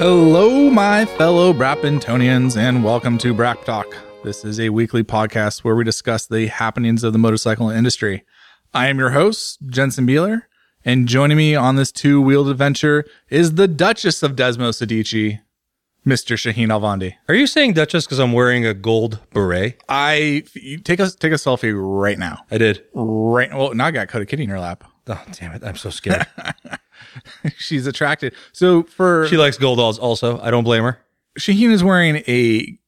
Hello, my fellow Brapentonians, and welcome to Brap Talk. This is a weekly podcast where we discuss the happenings of the motorcycle industry. I am your host, Jensen Beeler, and joining me on this two-wheeled adventure is the Duchess of Desmos Adichie, Mr. Shaheen Alvandi. Are you saying Duchess because I'm wearing a gold beret? Take a selfie right now. I did. Right. Well, now I got Coda Kitty in her lap. Oh, damn it. I'm so scared. She's attracted. She likes gold dolls also. I don't blame her. Shaheen is wearing a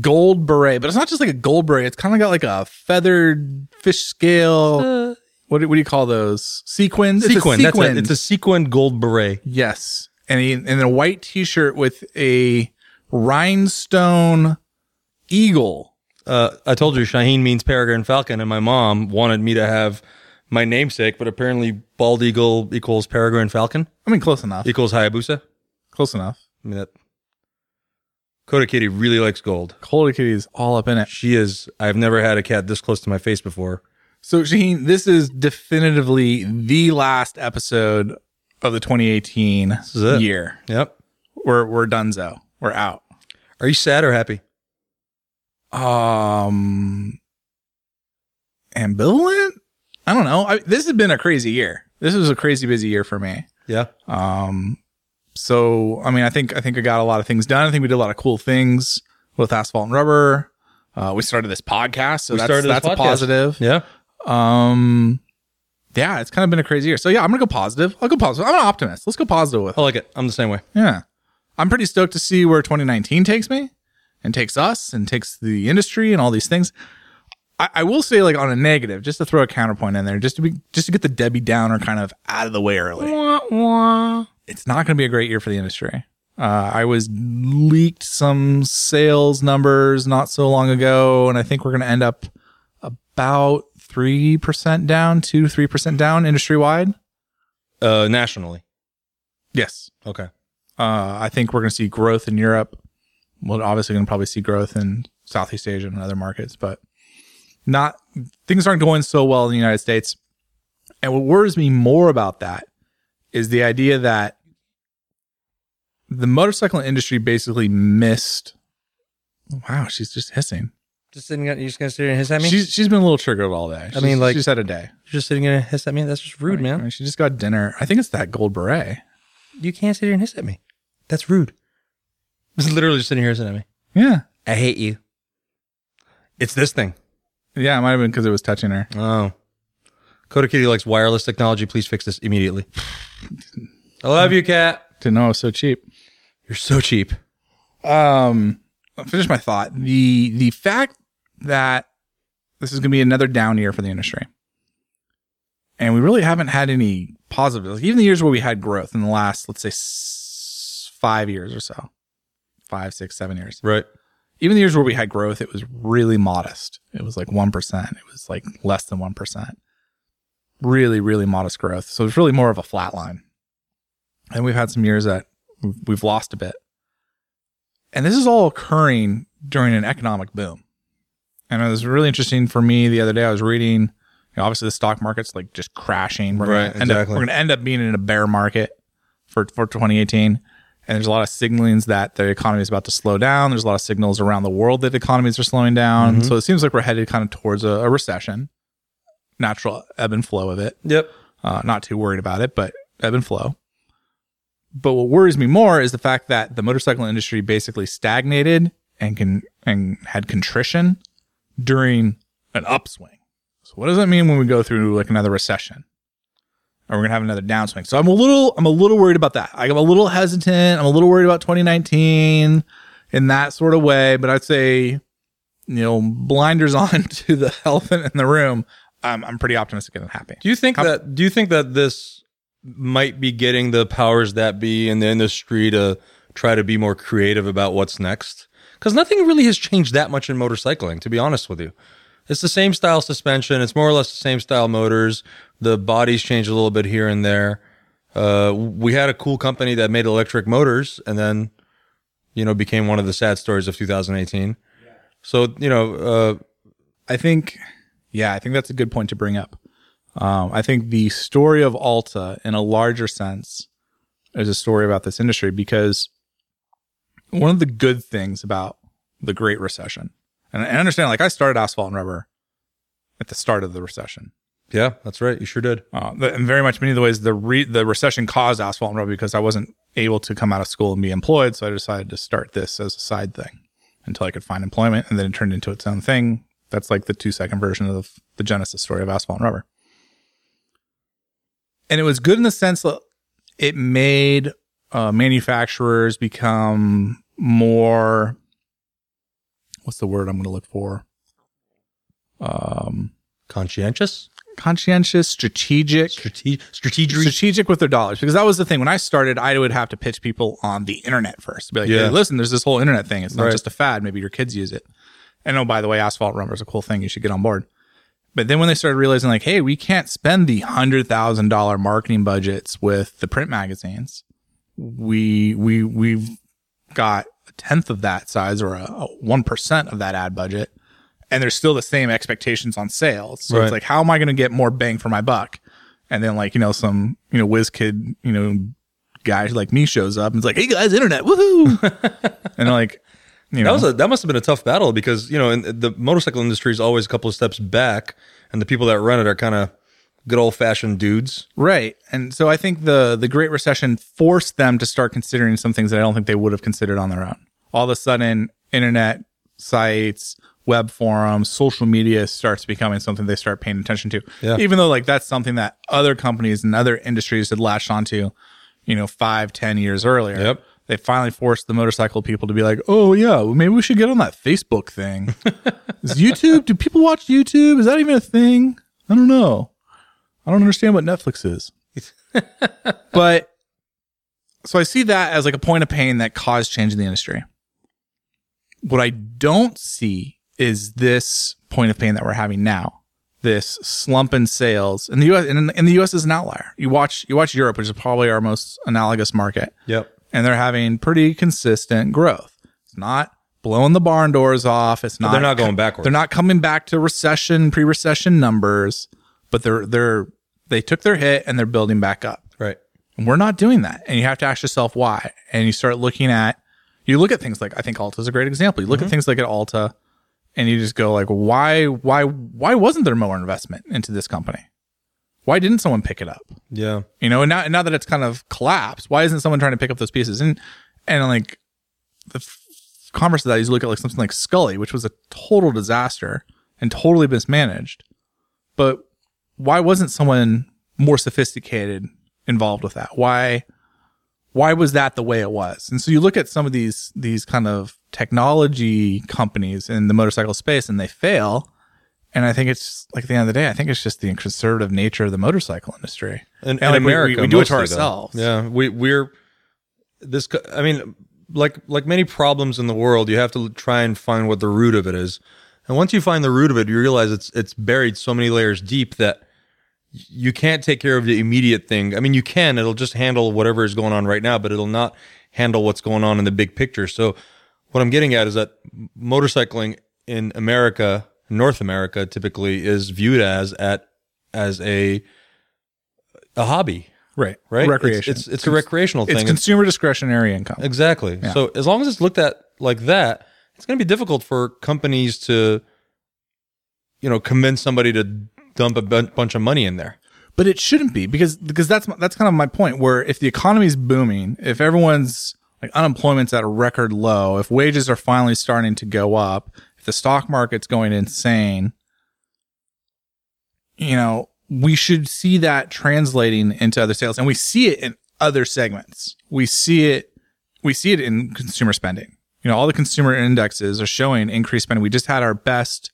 gold beret, but it's not just like a gold beret. It's kind of got like a feathered fish scale. What do you call those? Sequins? Sequin. It's a sequin gold beret. Yes. And a white t-shirt with a rhinestone eagle. I told you Shaheen means peregrine falcon, and my mom wanted me to have my namesake, but apparently bald eagle equals peregrine falcon. I mean, close enough. Equals Hayabusa. Close enough. I mean, that Coda Kitty really likes gold. Coda Kitty is all up in it. She is. I've never had a cat this close to my face before. So, Shaheen, this is definitively the last episode of the 2018 year. Yep. We're donezo. We're out. Are you sad or happy? Ambivalent? I don't know. This has been a crazy year. This was a crazy busy year for me. Yeah. So, I mean, I think I got a lot of things done. I think we did a lot of cool things with Asphalt and Rubber. We started this podcast. So that's a positive. Yeah. Yeah, it's kind of been a crazy year. So yeah, I'm going to go positive. I'll go positive. I'm an optimist. Let's go positive with it. I like it. I'm the same way. Yeah. I'm pretty stoked to see where 2019 takes me and takes us and takes the industry and all these things. I will say, like, on a negative, just to throw a counterpoint in there, just to get the Debbie Downer kind of out of the way early. Wah, wah. It's not going to be a great year for the industry. I was leaked some sales numbers not so long ago, and I think we're going to end up about 3% down, 2-3% down industry-wide. Nationally? Yes. Okay. I think we're going to see growth in Europe. We're obviously going to probably see growth in Southeast Asia and other markets, but things aren't going so well in the United States. And what worries me more about that is the idea that the motorcycle industry basically missed. Wow, she's just hissing. Just sitting. You're just gonna sit here and hiss at me? She's been a little triggered all day. She's had a day. You're just sitting here and hiss at me. That's just rude, man. Right. She just got dinner. I think it's that gold beret. You can't sit here and hiss at me. That's rude. It's literally just sitting here hissing at me. Yeah. I hate you. It's this thing. Yeah, it might have been because it was touching her. Oh. Coda Kitty likes wireless technology. Please fix this immediately. I love you, cat. Didn't know I was so cheap. You're so cheap. I'll finish my thought. The fact that this is going to be another down year for the industry, and we really haven't had any positives. Like, even the years where we had growth in the last, let's say, 5 years or so. 5, 6, 7 years. Right. Even the years where we had growth, it was really modest. It was like 1%. It was like less than 1%. Really, really modest growth. So it's really more of a flat line. And we've had some years that we've lost a bit. And this is all occurring during an economic boom. And it was really interesting for me the other day. I was reading, obviously the stock market's like just crashing. We're going to end up being in a bear market for 2018. And there's a lot of signalings that the economy is about to slow down. There's a lot of signals around the world that economies are slowing down. Mm-hmm. So it seems like we're headed kind of towards a recession, natural ebb and flow of it. Yep. Not too worried about it, but ebb and flow. But what worries me more is the fact that the motorcycle industry basically stagnated and had contrition during an upswing. So what does that mean when we go through like another recession? Or we're going to have another downswing. So I'm a little worried about that. I'm a little hesitant. I'm a little worried about 2019 in that sort of way. But I'd say, blinders on to the elephant in the room. I'm pretty optimistic and happy. Do you think that this might be getting the powers that be in the industry to try to be more creative about what's next? Because nothing really has changed that much in motorcycling, to be honest with you. It's the same style suspension. It's more or less the same style motors. The bodies change a little bit here and there. We had a cool company that made electric motors and then, became one of the sad stories of 2018. Yeah. So, I think that's a good point to bring up. I think the story of Alta in a larger sense is a story about this industry because one of the good things about the Great Recession, and I understand, like, I started Asphalt and Rubber at the start of the recession. Yeah, that's right. You sure did. And very much many of the ways the recession caused Asphalt and Rubber, because I wasn't able to come out of school and be employed. So I decided to start this as a side thing until I could find employment, and then it turned into its own thing. That's like the 2-second version of the genesis story of Asphalt and Rubber. And it was good in the sense that it made manufacturers become more, what's the word I'm going to look for? Conscientious, strategic with their dollars. Because that was the thing. When I started, I would have to pitch people on the internet first. Be like, yeah, hey, listen, there's this whole internet thing. It's not just a fad. Maybe your kids use it. And oh, by the way, Asphalt Rubber is a cool thing. You should get on board. But then when they started realizing, like, hey, we can't spend the $100,000 marketing budgets with the print magazines. We've got a tenth of that size, or a 1% of that ad budget. And there's still the same expectations on sales. So it's like, how am I going to get more bang for my buck? And then, like, some, whiz kid, guy like me shows up and it's like, hey guys, internet, woohoo. And like, that must have been a tough battle, because, in the motorcycle industry is always a couple of steps back, and the people that run it are kind of good old fashioned dudes. Right. And so I think the Great Recession forced them to start considering some things that I don't think they would have considered on their own. All of a sudden, internet sites, web forums, social media starts becoming something they start paying attention to. Yeah. Even though, like, that's something that other companies and other industries had latched onto, 5-10 years earlier. Yep. They finally forced the motorcycle people to be like, oh yeah, well, maybe we should get on that Facebook thing. Is YouTube, do people watch YouTube? Is that even a thing? I don't know. I don't understand what Netflix is. But so I see that as like a point of pain that caused change in the industry. What I don't see is this point of pain that we're having now, this slump in sales. And the U.S. and the U.S. is an outlier. You watch Europe, which is probably our most analogous market. Yep. And they're having pretty consistent growth. It's not blowing the barn doors off. It's not. But they're not going backwards. They're not coming back to recession, pre-recession numbers. But they took their hit and they're building back up. Right. And we're not doing that. And you have to ask yourself why. And you start looking at, things like, I think Alta is a great example. You look at things like at Alta, and you just go like, why wasn't there more investment into this company? Why didn't someone pick it up? Yeah. And now that it's kind of collapsed, why isn't someone trying to pick up those pieces? And like the converse of that, you look at like something like Scully, which was a total disaster and totally mismanaged. But why wasn't someone more sophisticated involved with that? Why was that the way it was? And so you look at some of these kind of technology companies in the motorcycle space, and they fail. And I think it's like, at the end of the day, I think it's just the conservative nature of the motorcycle industry. And like, America, we do it to ourselves. Though. Yeah. We're this. I mean, like many problems in the world, you have to try and find what the root of it is. And once you find the root of it, you realize it's buried so many layers deep that you can't take care of the immediate thing. I mean, you can, it'll just handle whatever is going on right now, but it'll not handle what's going on in the big picture. So what I'm getting at is that motorcycling in America, North America typically, is viewed as a hobby, right? Recreation. It's a recreational thing. It's consumer discretionary income. Exactly. Yeah. So as long as it's looked at like that, it's going to be difficult for companies to, convince somebody to dump a bunch of money in there. But it shouldn't be, because that's kind of my point. Where if the economy's booming, if everyone's like unemployment's at a record low, if wages are finally starting to go up, the stock market's going insane, we should see that translating into other sales. And we see it in other segments. We see it in consumer spending. All the consumer indexes are showing increased spending. We just had our best,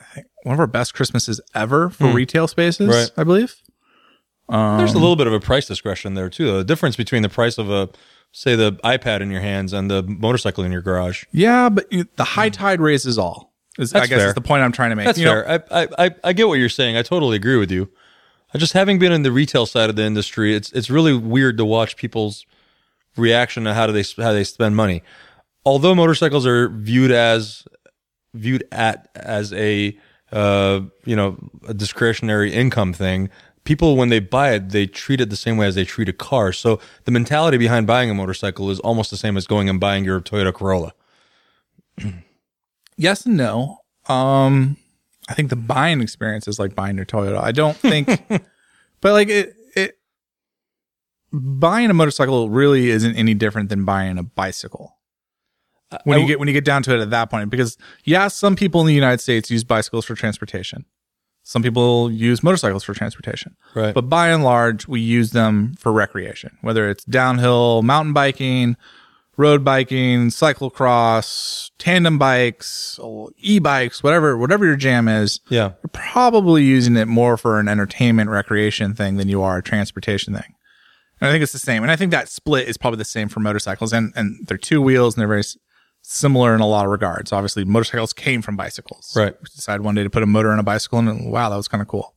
I think one of our best Christmases ever for retail spaces, right? I believe. There's a little bit of a price discretion there too. The difference between the price of say the iPad in your hands and the motorcycle in your garage. Yeah, but the high tide raises all. That's the point I'm trying to make. That's fair. I get what you're saying. I totally agree with you. I just, having been in the retail side of the industry, it's really weird to watch people's reaction to how they spend money. Although motorcycles are viewed as a a discretionary income thing, people, when they buy it, they treat it the same way as they treat a car. So the mentality behind buying a motorcycle is almost the same as going and buying your Toyota Corolla. Yes and no. I think the buying experience is like buying your Toyota. I don't think, but like it buying a motorcycle really isn't any different than buying a bicycle. When you get down to it at that point, because some people in the United States use bicycles for transportation. Some people use motorcycles for transportation. Right. But by and large, we use them for recreation, whether it's downhill mountain biking, road biking, cyclocross, tandem bikes, e-bikes, whatever your jam is. Yeah. You're probably using it more for an entertainment recreation thing than you are a transportation thing. And I think it's the same. And I think that split is probably the same for motorcycles, and they're two wheels and they're very similar in a lot of regards. Obviously, motorcycles came from bicycles. Right. We decided one day to put a motor in a bicycle, and wow, that was kind of cool.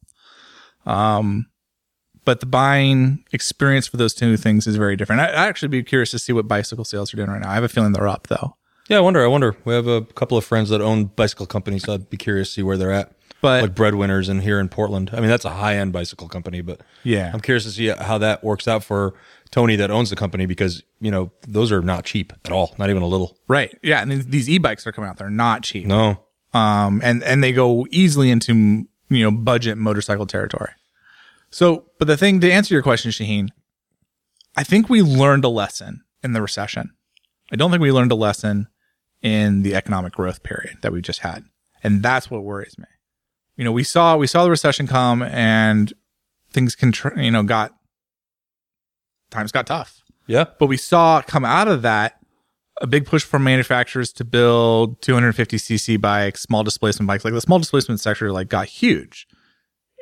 But the buying experience for those two things is very different. I'd actually be curious to see what bicycle sales are doing right now. I have a feeling they're up, though. Yeah, I wonder. We have a couple of friends that own bicycle companies, so I'd be curious to see where they're at. But like Breadwinners in here in Portland. I mean, that's a high-end bicycle company, but yeah, I'm curious to see how that works out for Tony that owns the company, because, you know, those are not cheap at all, not even a little. Right. Yeah, and these e-bikes are coming out. They're not cheap. No. And they go easily into, you know, budget motorcycle territory. So, but the thing, to answer your question, Shaheen, I think we learned a lesson in the recession. I don't think we learned a lesson in the economic growth period that we just had. And that's what worries me. You know, we saw the recession come, and things times got tough. Yeah. But we saw come out of that a big push from manufacturers to build 250cc bikes, small displacement bikes. Like the small displacement sector got huge.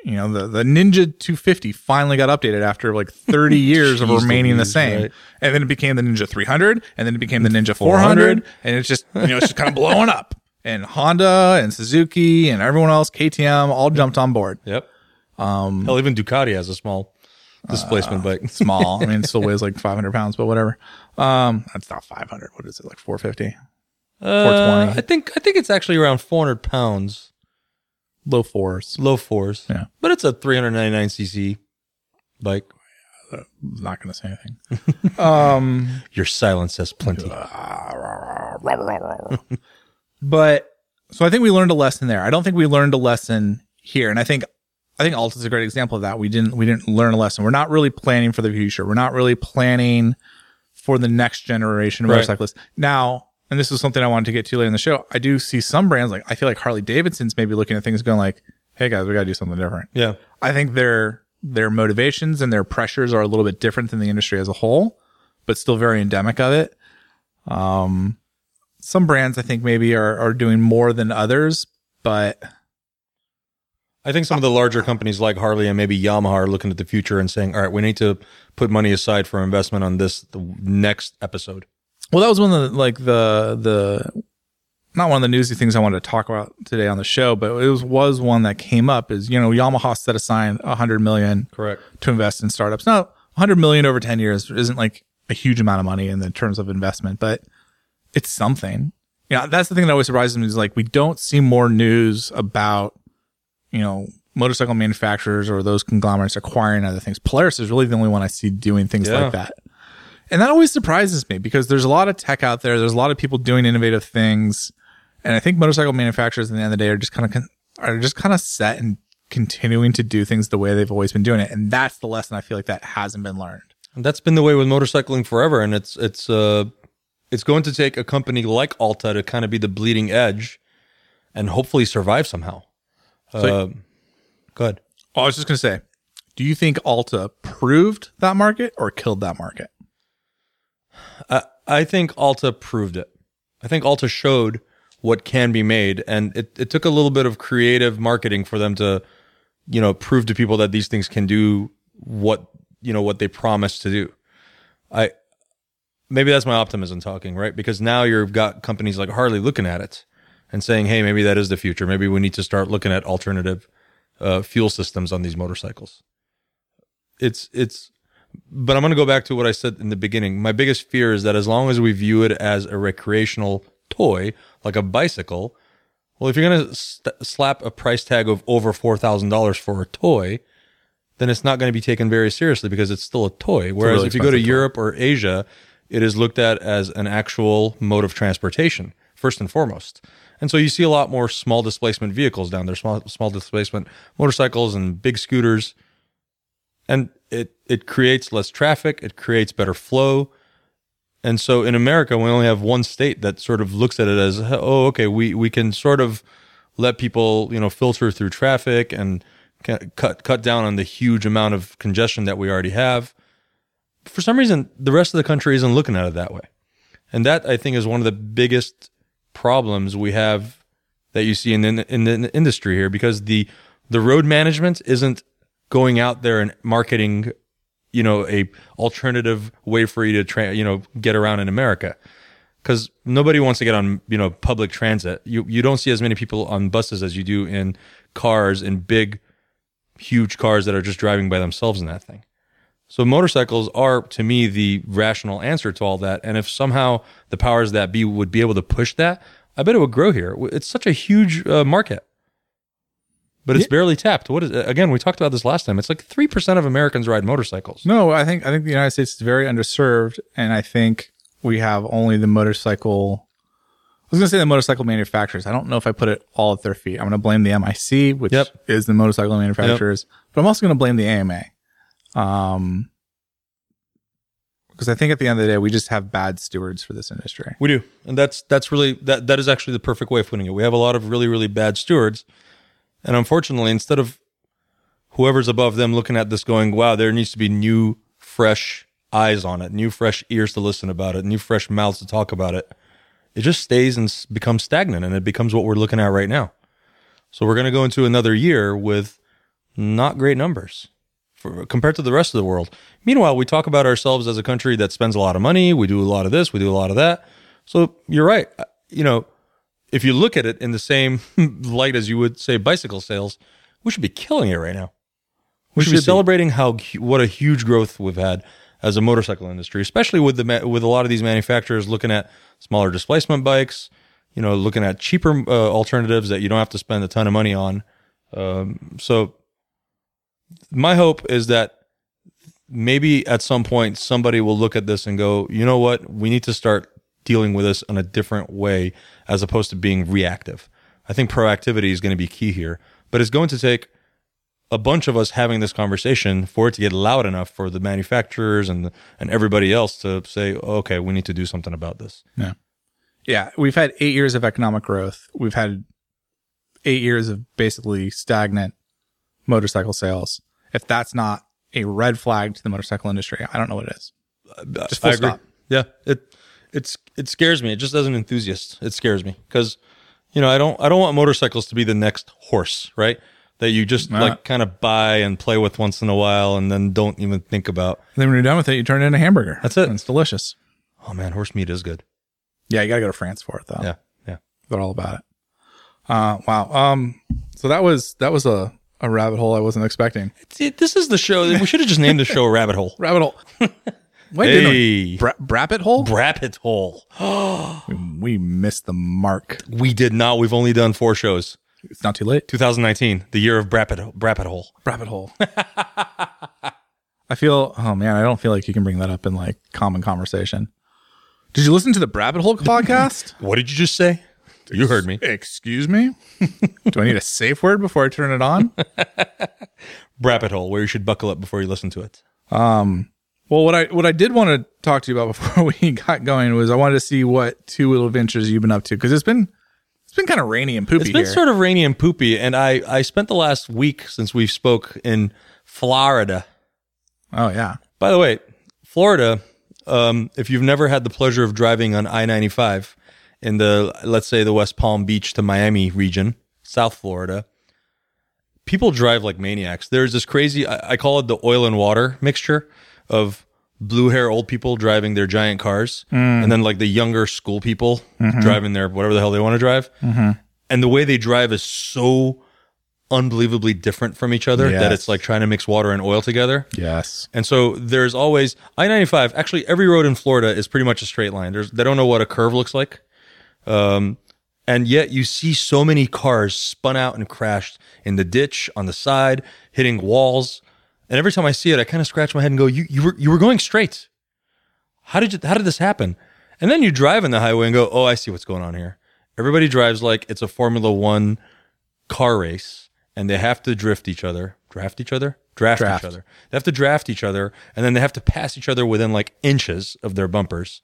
You know, the Ninja 250 finally got updated after like 30 years of remaining the same. Right. And then it became the Ninja 300, and then it became the Ninja 400, and it's just, you know, it's just kind of blowing up. And Honda and Suzuki and everyone else, KTM, all jumped on board. Yep. Hell, even Ducati has a small displacement bike. Small. I mean, it still weighs like 500 pounds, but whatever. That's not 500. What is it, like 450? 420? I think it's actually around 400 pounds. Low fours. Yeah. But it's a 399cc bike. I'm not going to say anything. Your silence says plenty. But so I think we learned a lesson there. I don't think we learned a lesson here. And I think Alta is a great example of that. We didn't learn a lesson. We're not really planning for the future. We're not really planning for the next generation of motorcyclists. Now, and this is something I wanted to get to later in the show, I do see some brands, like I feel like Harley-Davidson's maybe looking at things going like, hey guys, we got to do something different. Yeah. I think their motivations and their pressures are a little bit different than the industry as a whole, but still very endemic of it. Some brands, I think, maybe are doing more than others, but I think some of the larger companies like Harley and maybe Yamaha are looking at the future and saying, all right, we need to put money aside for investment on this, the next episode. Well, that was one of the, like the not one of the newsy things I wanted to talk about today on the show, but it was one that came up is, you know, Yamaha set aside $100 million correct to invest in startups. Now, $100 million over 10 years isn't like a huge amount of money in the terms of investment, but it's something. You know, that's the thing that always surprises me is like, we don't see more news about, you know, motorcycle manufacturers or those conglomerates acquiring other things. Polaris is really the only one I see doing things like that. And that always surprises me because there's a lot of tech out there. There's a lot of people doing innovative things. And I think motorcycle manufacturers at the end of the day are just kind of set and continuing to do things the way they've always been doing it. And that's the lesson I feel like that hasn't been learned. And that's been the way with motorcycling forever. And it's going to take a company like Alta to kind of be the bleeding edge and hopefully survive somehow. Go ahead. I was just going to say, do you think Alta proved that market or killed that market? I think Alta proved it. I think Alta showed what can be made, and it took a little bit of creative marketing for them to, you know, prove to people that these things can do what, you know, what they promised to do. Maybe that's my optimism talking, right? Because now you've got companies like Harley looking at it and saying, hey, maybe that is the future. Maybe we need to start looking at alternative fuel systems on these motorcycles. But I'm going to go back to what I said in the beginning. My biggest fear is that as long as we view it as a recreational toy, like a bicycle, well, if you're going to slap a price tag of over $4,000 for a toy, then it's not going to be taken very seriously because it's still a toy. Whereas really if you go to Europe or Asia, it is looked at as an actual mode of transportation, first and foremost. And so you see a lot more small displacement vehicles down there, small displacement motorcycles and big scooters. And it creates less traffic. It creates better flow. And so in America, we only have one state that sort of looks at it as, oh, okay, we can sort of let people, you know, filter through traffic and cut down on the huge amount of congestion that we already have. For some reason, the rest of the country isn't looking at it that way. And that, I think, is one of the biggest problems we have that you see in the industry here, because the road management isn't going out there and marketing, you know, a alternative way for you to get around in America. Because nobody wants to get on, you know, public transit. You don't see as many people on buses as you do in cars, in big, huge cars that are just driving by themselves in that thing. So motorcycles are, to me, the rational answer to all that. And if somehow the powers that be would be able to push that, I bet it would grow here. It's such a huge market, but it's barely tapped. What is again? We talked about this last time. It's like 3% of Americans ride motorcycles. No, I think the United States is very underserved, and I think we have only the motorcycle. I was going to say the motorcycle manufacturers. I don't know if I put it all at their feet. I'm going to blame the MIC, which is the motorcycle manufacturers, but I'm also going to blame the AMA. Because I think at the end of the day, we just have bad stewards for this industry. We do. And that's really, that is actually the perfect way of putting it. We have a lot of really, really bad stewards. And unfortunately, instead of whoever's above them looking at this going, wow, there needs to be new, fresh eyes on it, new, fresh ears to listen about it, new, fresh mouths to talk about it, it just stays and becomes stagnant. And it becomes what we're looking at right now. So we're going to go into another year with not great numbers compared to the rest of the world. Meanwhile, we talk about ourselves as a country that spends a lot of money. We do a lot of this. We do a lot of that. So you're right. You know, if you look at it in the same light as you would say bicycle sales, we should be killing it right now. We should be celebrating what a huge growth we've had as a motorcycle industry, especially with a lot of these manufacturers looking at smaller displacement bikes, you know, looking at cheaper alternatives that you don't have to spend a ton of money on. So my hope is that maybe at some point somebody will look at this and go, you know what, we need to start dealing with this in a different way as opposed to being reactive. I think proactivity is going to be key here, but it's going to take a bunch of us having this conversation for it to get loud enough for the manufacturers and everybody else to say, okay, we need to do something about this. Yeah. We've had 8 years of economic growth. We've had 8 years of basically stagnant motorcycle sales. If that's not a red flag to the motorcycle industry, I don't know what it is. Just full stop. Yeah, it scares me. It just, as an enthusiast, it scares me because, you know, I don't want motorcycles to be the next horse, right? That you just like kind of buy and play with once in a while and then don't even think about. And then when you're done with it, you turn it into a hamburger. That's it. And it's delicious. Oh man, horse meat is good. Yeah, you got to go to France for it though. Yeah, they're all about it. Wow. So that was a rabbit hole I wasn't expecting. This is the show. We should have just named the show Rabbit Hole. Rabbit Hole. Wait, hey. Brap Hole? Brap Hole. We missed the mark. We did not. We've only done 4 shows. It's not too late. 2019, the year of Brap Hole. Brap Hole. I don't feel like you can bring that up in like common conversation. Did you listen to the Brap Hole podcast? What did you just say? You heard me. Excuse me? Do I need a safe word before I turn it on? Rabbit Hole, where you should buckle up before you listen to it. Well, what I did want to talk to you about before we got going was I wanted to see what two-wheel adventures you've been up to, because it's been kind of rainy and poopy. It's been sort of rainy and poopy, and I spent the last week since we spoke in Florida. Oh, yeah. By the way, Florida, if you've never had the pleasure of driving on I-95, in the, let's say, the West Palm Beach to Miami region, South Florida, people drive like maniacs. There's this crazy, I call it the oil and water mixture of blue hair old people driving their giant cars and then like the younger school people driving their whatever the hell they want to drive. Mm-hmm. And the way they drive is so unbelievably different from each other that it's like trying to mix water and oil together. Yes. And so there's always, I-95, actually every road in Florida is pretty much a straight line. They don't know what a curve looks like. And yet you see so many cars spun out and crashed in the ditch, on the side, hitting walls. And every time I see it, I kind of scratch my head and go, you were going straight. How did this happen? And then you drive on the highway and go, oh, I see what's going on here. Everybody drives like it's a Formula One car race, and they have to draft each other. They have to draft each other, and then they have to pass each other within like inches of their bumpers.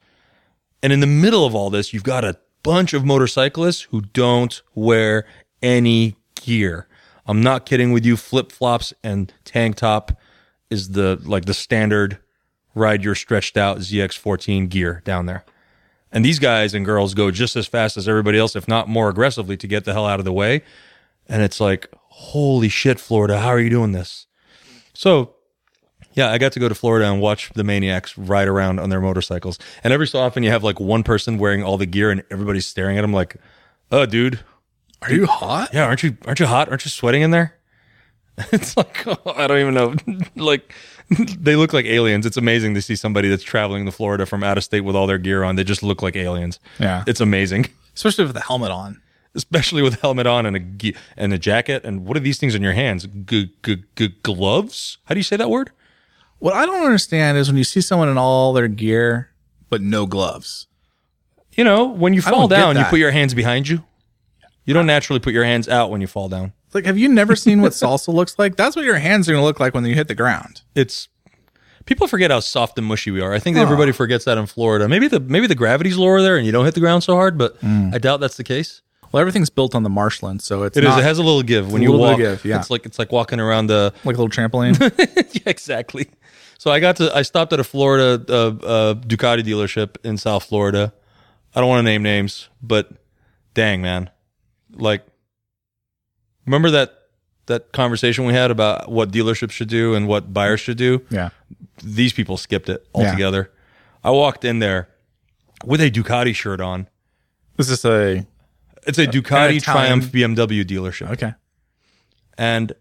And in the middle of all this, you've got a bunch of motorcyclists who don't wear any gear. I'm not kidding with you. Flip-flops and tank top is the standard ride your stretched out ZX14 gear down there. And these guys and girls go just as fast as everybody else, if not more aggressively, to get the hell out of the way. And it's like, holy shit, Florida, how are you doing this? So, yeah, I got to go to Florida and watch the maniacs ride around on their motorcycles. And every so often you have like one person wearing all the gear and everybody's staring at them like, oh, dude. Are you hot? Yeah, aren't you hot? Aren't you sweating in there? It's like, oh, I don't even know. Like, they look like aliens. It's amazing to see somebody that's traveling to Florida from out of state with all their gear on. They just look like aliens. Yeah. It's amazing. Especially with the helmet on. Especially with helmet on and a jacket. And what are these things in your hands? Gloves? How do you say that word? What I don't understand is when you see someone in all their gear, but no gloves. You know, when you fall down, you put your hands behind you. You don't naturally put your hands out when you fall down. It's like, have you never seen what salsa looks like? That's what your hands are going to look like when you hit the ground. People forget how soft and mushy we are. I think that everybody forgets that in Florida. Maybe the gravity's lower there and you don't hit the ground so hard, but I doubt that's the case. Well, everything's built on the marshland, so it is. It has a little give when you walk. Give, yeah. It's like walking around like a little trampoline. Yeah, exactly. So I stopped at a Florida Ducati dealership in South Florida. I don't want to name names, but dang, man. Like, remember that conversation we had about what dealerships should do and what buyers should do? Yeah. These people skipped it altogether. Yeah. I walked in there with a Ducati shirt on. Is this a Ducati Triumph BMW dealership? Okay. And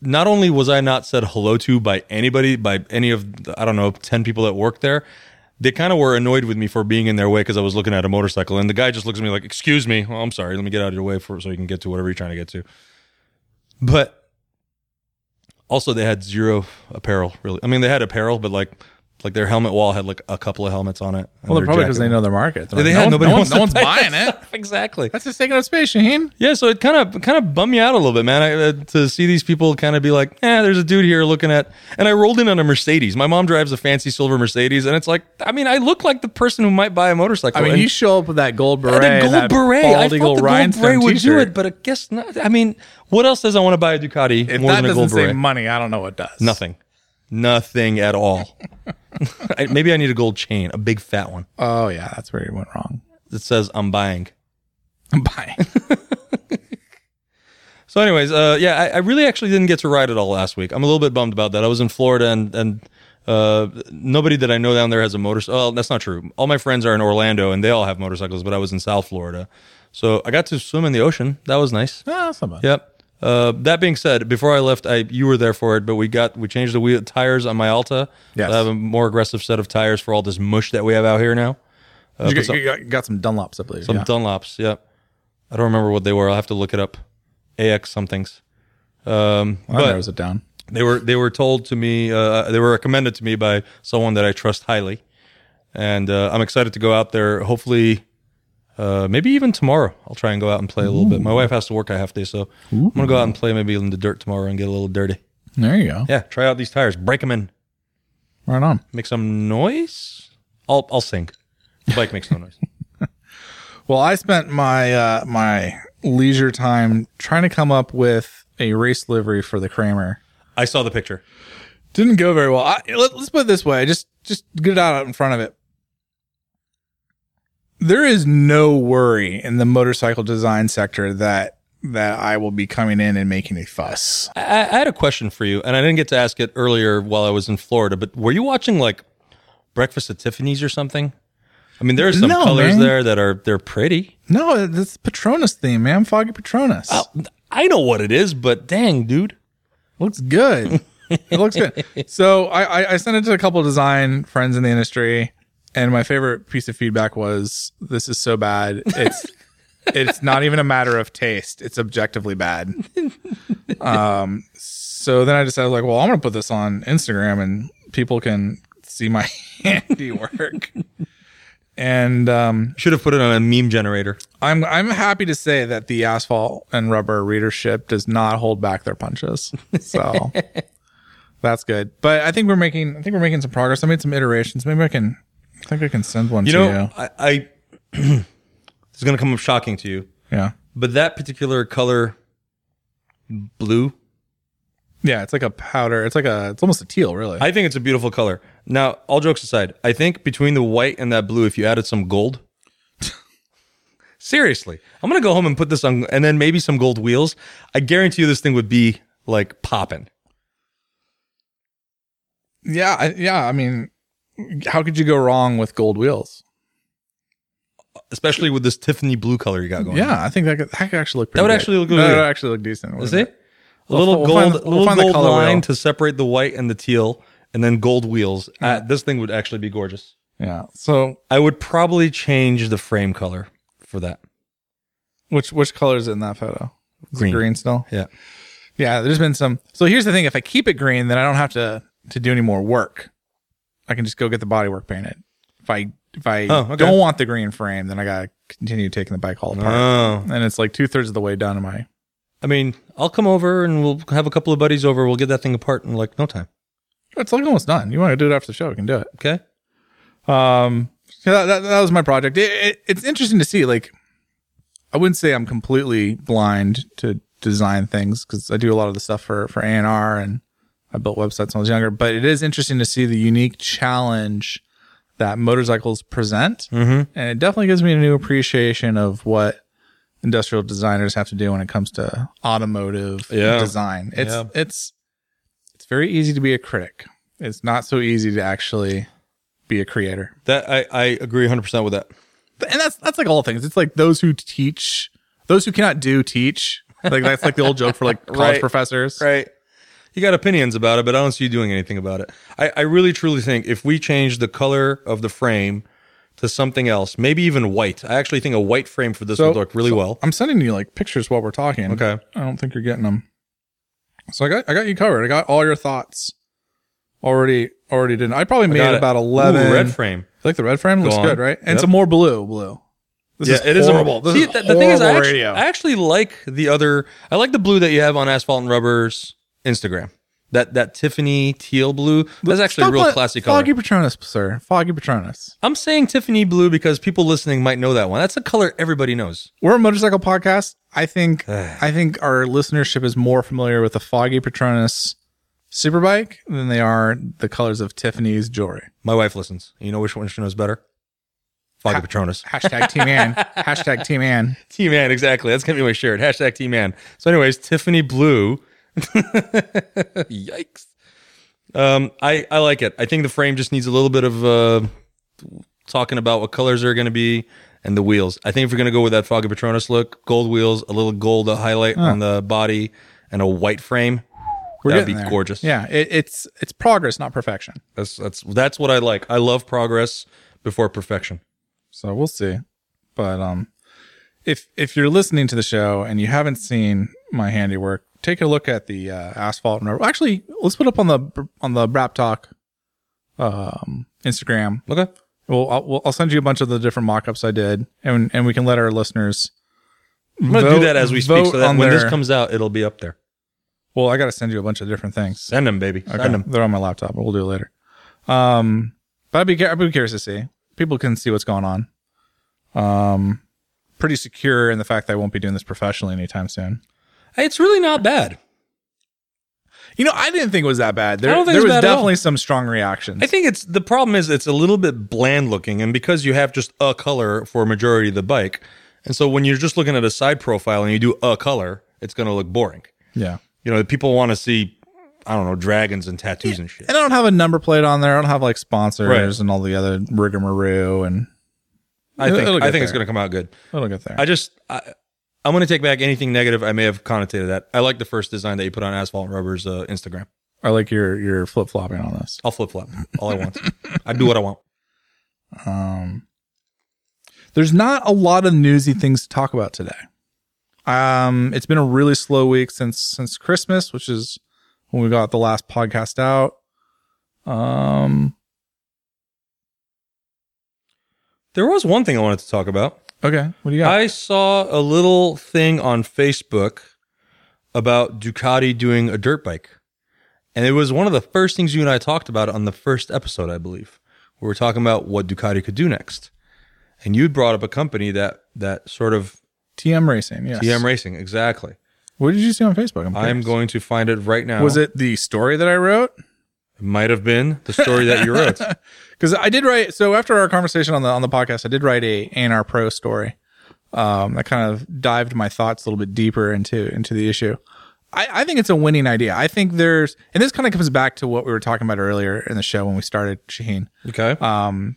not only was I not said hello to by anybody, by any of the, I don't know, 10 people that worked there. They kind of were annoyed with me for being in their way because I was looking at a motorcycle. And the guy just looks at me like, excuse me. Well, I'm sorry. Let me get out of your way so you can get to whatever you're trying to get to. But also they had zero apparel, really. I mean, they had apparel, but like their helmet wall had like a couple of helmets on it. Well, they're probably because they know their market. Like, no one's buying it. Exactly. That's just taking up space, Shaheen. Yeah, so it kind of bummed me out a little bit, man, to see these people kind of be like, there's a dude here looking at... And I rolled in on a Mercedes. My mom drives a fancy silver Mercedes, and it's like, I mean, I look like the person who might buy a motorcycle. I mean, you show up with that gold beret. I thought the gold beret would do it, but I guess not. I mean, what else does I want to buy a Ducati more than a gold beret? If that doesn't save money, I don't know what does. Nothing at all. Maybe I need a gold chain, a big fat one. Oh, yeah. That's where you went wrong. It says, I'm buying. So anyways, I really actually didn't get to ride at all last week. I'm a little bit bummed about that. I was in Florida and nobody that I know down there has a motorcycle. Well, that's not true. All my friends are in Orlando and they all have motorcycles, but I was in South Florida. So I got to swim in the ocean. That was nice. Oh, that's not bad. Yep. That being said, before I left, you were there for it, but we changed the wheel tires on my Alta. Yes. I have a more aggressive set of tires for all this mush that we have out here now. You got some Dunlops, I believe. Some Dunlops, yep. I don't remember what they were. I'll have to look it up. AX somethings. I was it down. They were told to me. They were recommended to me by someone that I trust highly, and I'm excited to go out there. Hopefully. Maybe even tomorrow, I'll try and go out and play a little bit. My wife has to work a half day, so I'm going to go out and play maybe in the dirt tomorrow and get a little dirty. There you go. Yeah, try out these tires. Break them in. Right on. Make some noise. I'll sing. The bike makes no noise. Well, I spent my leisure time trying to come up with a race livery for the Kramer. I saw the picture. Didn't go very well. Let's put it this way. Just get it out in front of it. There is no worry in the motorcycle design sector that I will be coming in and making a fuss. I had a question for you, and I didn't get to ask it earlier while I was in Florida, but were you watching like Breakfast at Tiffany's or something? I mean, there's some colors there that they're pretty. No, that's Petronas theme, man. Foggy Petronas. Oh, I know what it is, but dang, dude. Looks good. It looks good. So I sent it to a couple of design friends in the industry. And my favorite piece of feedback was, this is so bad. It's not even a matter of taste. It's objectively bad. So then I decided, like, well, I'm going to put this on Instagram and people can see my handiwork. And should have put it on a meme generator. I'm happy to say that the Asphalt and Rubber readership does not hold back their punches. So that's good. But I think we're making some progress. I made some iterations. Maybe I think I can send one to you. I it's going to come up shocking to you. Yeah. But that particular color blue. Yeah, it's like a powder. It's almost a teal, really. I think it's a beautiful color. Now, all jokes aside, I think between the white and that blue, if you added some gold, seriously, I'm going to go home and put this on, and then maybe some gold wheels. I guarantee you this thing would be like popping. Yeah. I mean, how could you go wrong with gold wheels? Especially with this Tiffany blue color you got going. Yeah, on. I think that could actually look pretty good. That would actually look decent. Is it? A little gold line to separate the white and the teal, and then gold wheels. Yeah. This thing would actually be gorgeous. Yeah. So I would probably change the frame color for that. Which color is it in that photo? Green. Is it green still? Yeah. Yeah. There's been some. So here's the thing: if I keep it green, then I don't have to do any more work. I can just go get the bodywork painted. If I don't want the green frame, then I gotta continue taking the bike all apart. Oh. And it's like 2/3 of the way done in my. I mean, I'll come over and we'll have a couple of buddies over. We'll get that thing apart in like no time. It's like almost done. You want to do it after the show? We can do it. Okay. So that was my project. It's interesting to see. Like, I wouldn't say I'm completely blind to design things because I do a lot of the stuff for A&R, and I built websites when I was younger. But it is interesting to see the unique challenge that motorcycles present, mm-hmm. and it definitely gives me a new appreciation of what industrial designers have to do when it comes to automotive design. It's very easy to be a critic. It's not so easy to actually be a creator. That I agree 100% with that. And that's like all things. It's like those who cannot do teach. Like that's like the old joke for like college professors. Right. You got opinions about it, but I don't see you doing anything about it. I really truly think if we change the color of the frame to something else, maybe even white. I actually think a white frame for this would look really well. I'm sending you like pictures while we're talking. Okay. I don't think you're getting them. So I got you covered. I got all your thoughts already didn't. I probably made about 11. Ooh, red frame. I like the red frame. Looks good, right? And yep. Some more blue. This is horrible. This is horrible. The thing is, I actually like I like the blue that you have on Asphalt and Rubber's Instagram. That Tiffany teal blue, that's actually a real classic color. Foggy Petronas, sir. Foggy Petronas. I'm saying Tiffany blue because people listening might know that one. That's a color everybody knows. We're a motorcycle podcast. I think our listenership is more familiar with the Foggy Petronas Superbike than they are the colors of Tiffany's jewelry. My wife listens. You know which one she knows better? Foggy Petronas. Hashtag T-Man. Hashtag T-Man. T-Man, exactly. That's going to be my shirt. Hashtag T-Man. So anyways, Tiffany blue. Yikes. I like it. I think the frame just needs a little bit of talking about what colors are going to be and the wheels. I think if we're going to go with that Foggy Petronas look, gold wheels, a little gold highlight on the body, and a white frame, that'd be gorgeous. Yeah, it's progress, not perfection. That's what I like. I love progress before perfection. So we'll see. But if you're listening to the show and you haven't seen my handiwork, take a look at the Asphalt and Rubber. Actually, let's put up on the Brap Talk Instagram. Okay. I'll send you a bunch of the different mock-ups I did, and we can let our listeners. I'm going to do that as we speak, so that when this comes out, it'll be up there. Well, I got to send you a bunch of different things. Send them, baby. Okay. Send them. They're on my laptop, but we'll do it later. But I'd be curious to see. People can see what's going on. Pretty secure in the fact that I won't be doing this professionally anytime soon. It's really not bad. You know, I didn't think it was that bad. There was definitely some strong reactions. I think the problem is it's a little bit bland looking, and because you have just a color for a majority of the bike, and so when you're just looking at a side profile and you do a color, it's going to look boring. Yeah. You know, people want to see, I don't know, dragons and tattoos and shit. And I don't have a number plate on there. I don't have like sponsors and all the other rigmarole, and I think it's going to come out good. It'll get there. I'm going to take back anything negative. I may have connotated that. I like the first design that you put on Asphalt and Rubber's Instagram. I like your flip-flopping on this. I'll flip-flop all I want. I do what I want. There's not a lot of newsy things to talk about today. It's been a really slow week since Christmas, which is when we got the last podcast out. There was one thing I wanted to talk about. Okay. What do you got? I saw a little thing on Facebook about Ducati doing a dirt bike. And it was one of the first things you and I talked about on the first episode, I believe. We were talking about what Ducati could do next. And you brought up a company that sort of... TM Racing, yes. TM Racing, exactly. What did you see on Facebook? I'm going to find it right now. Was it the story that I wrote? It might have been the story that you wrote. Because I did write... So after our conversation on the podcast, I did write a A&R Pro story. I kind of dived my thoughts a little bit deeper into the issue. I think it's a winning idea. I think there's, and this kind of comes back to what we were talking about earlier in the show when we started, Shaheen. Okay.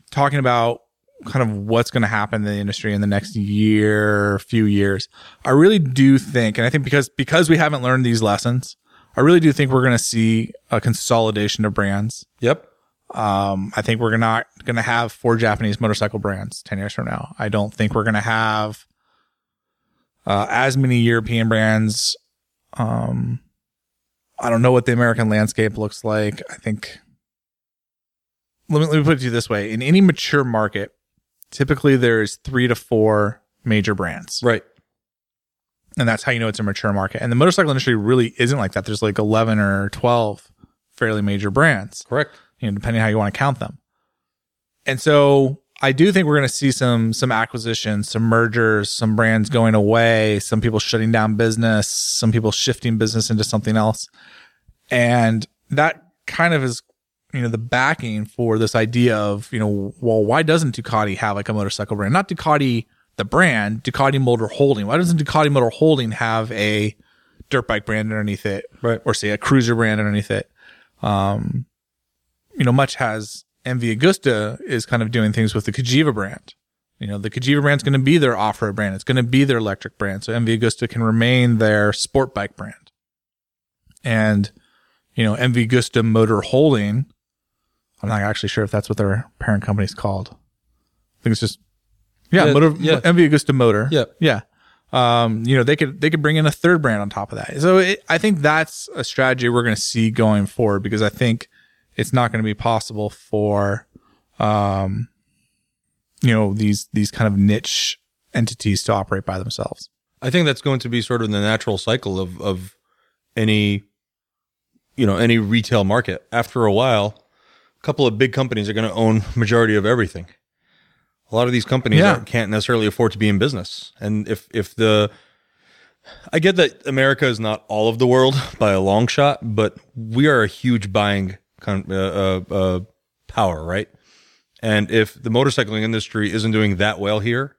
Talking about kind of what's going to happen in the industry in the next year, few years. I really do think, and I think because we haven't learned these lessons, I really do think we're going to see a consolidation of brands. Yep. I think we're not going to have 4 Japanese motorcycle brands 10 years from now. I don't think we're going to have as many European brands. I don't know what the American landscape looks like. I think, let me put it to you this way. In any mature market, typically there's 3 to 4 major brands. Right. And that's how you know it's a mature market. And the motorcycle industry really isn't like that. There's like 11 or 12 fairly major brands. Correct. You know, depending on how you want to count them. And so I do think we're going to see some acquisitions, some mergers, some brands going away, some people shutting down business, some people shifting business into something else. And that kind of is, you know, the backing for this idea of, you know, well, why doesn't Ducati have like a motorcycle brand? Not Ducati, the brand, Ducati Motor Holding. Why doesn't Ducati Motor Holding have a dirt bike brand underneath it? Right. Or say a cruiser brand underneath it? You know, much has MV Agusta is kind of doing things with the Cagiva brand. You know, the Cagiva brand's going to be their off-road brand. It's going to be their electric brand. So MV Agusta can remain their sport bike brand. And, you know, MV Agusta Motor Holding, I'm not actually sure if that's what their parent company's called. I think it's just, MV Agusta Motor. Yeah. Yeah. You know, they could bring in a third brand on top of that. So I think that's a strategy we're going to see going forward, because I think it's not going to be possible for, you know, these kind of niche entities to operate by themselves. I think that's going to be sort of the natural cycle of any, you know, any retail market. After a while, a couple of big companies are going to own majority of everything. A lot of these companies can't necessarily afford to be in business. And I get that America is not all of the world by a long shot, but we are a huge buying power, right? And if the motorcycling industry isn't doing that well here,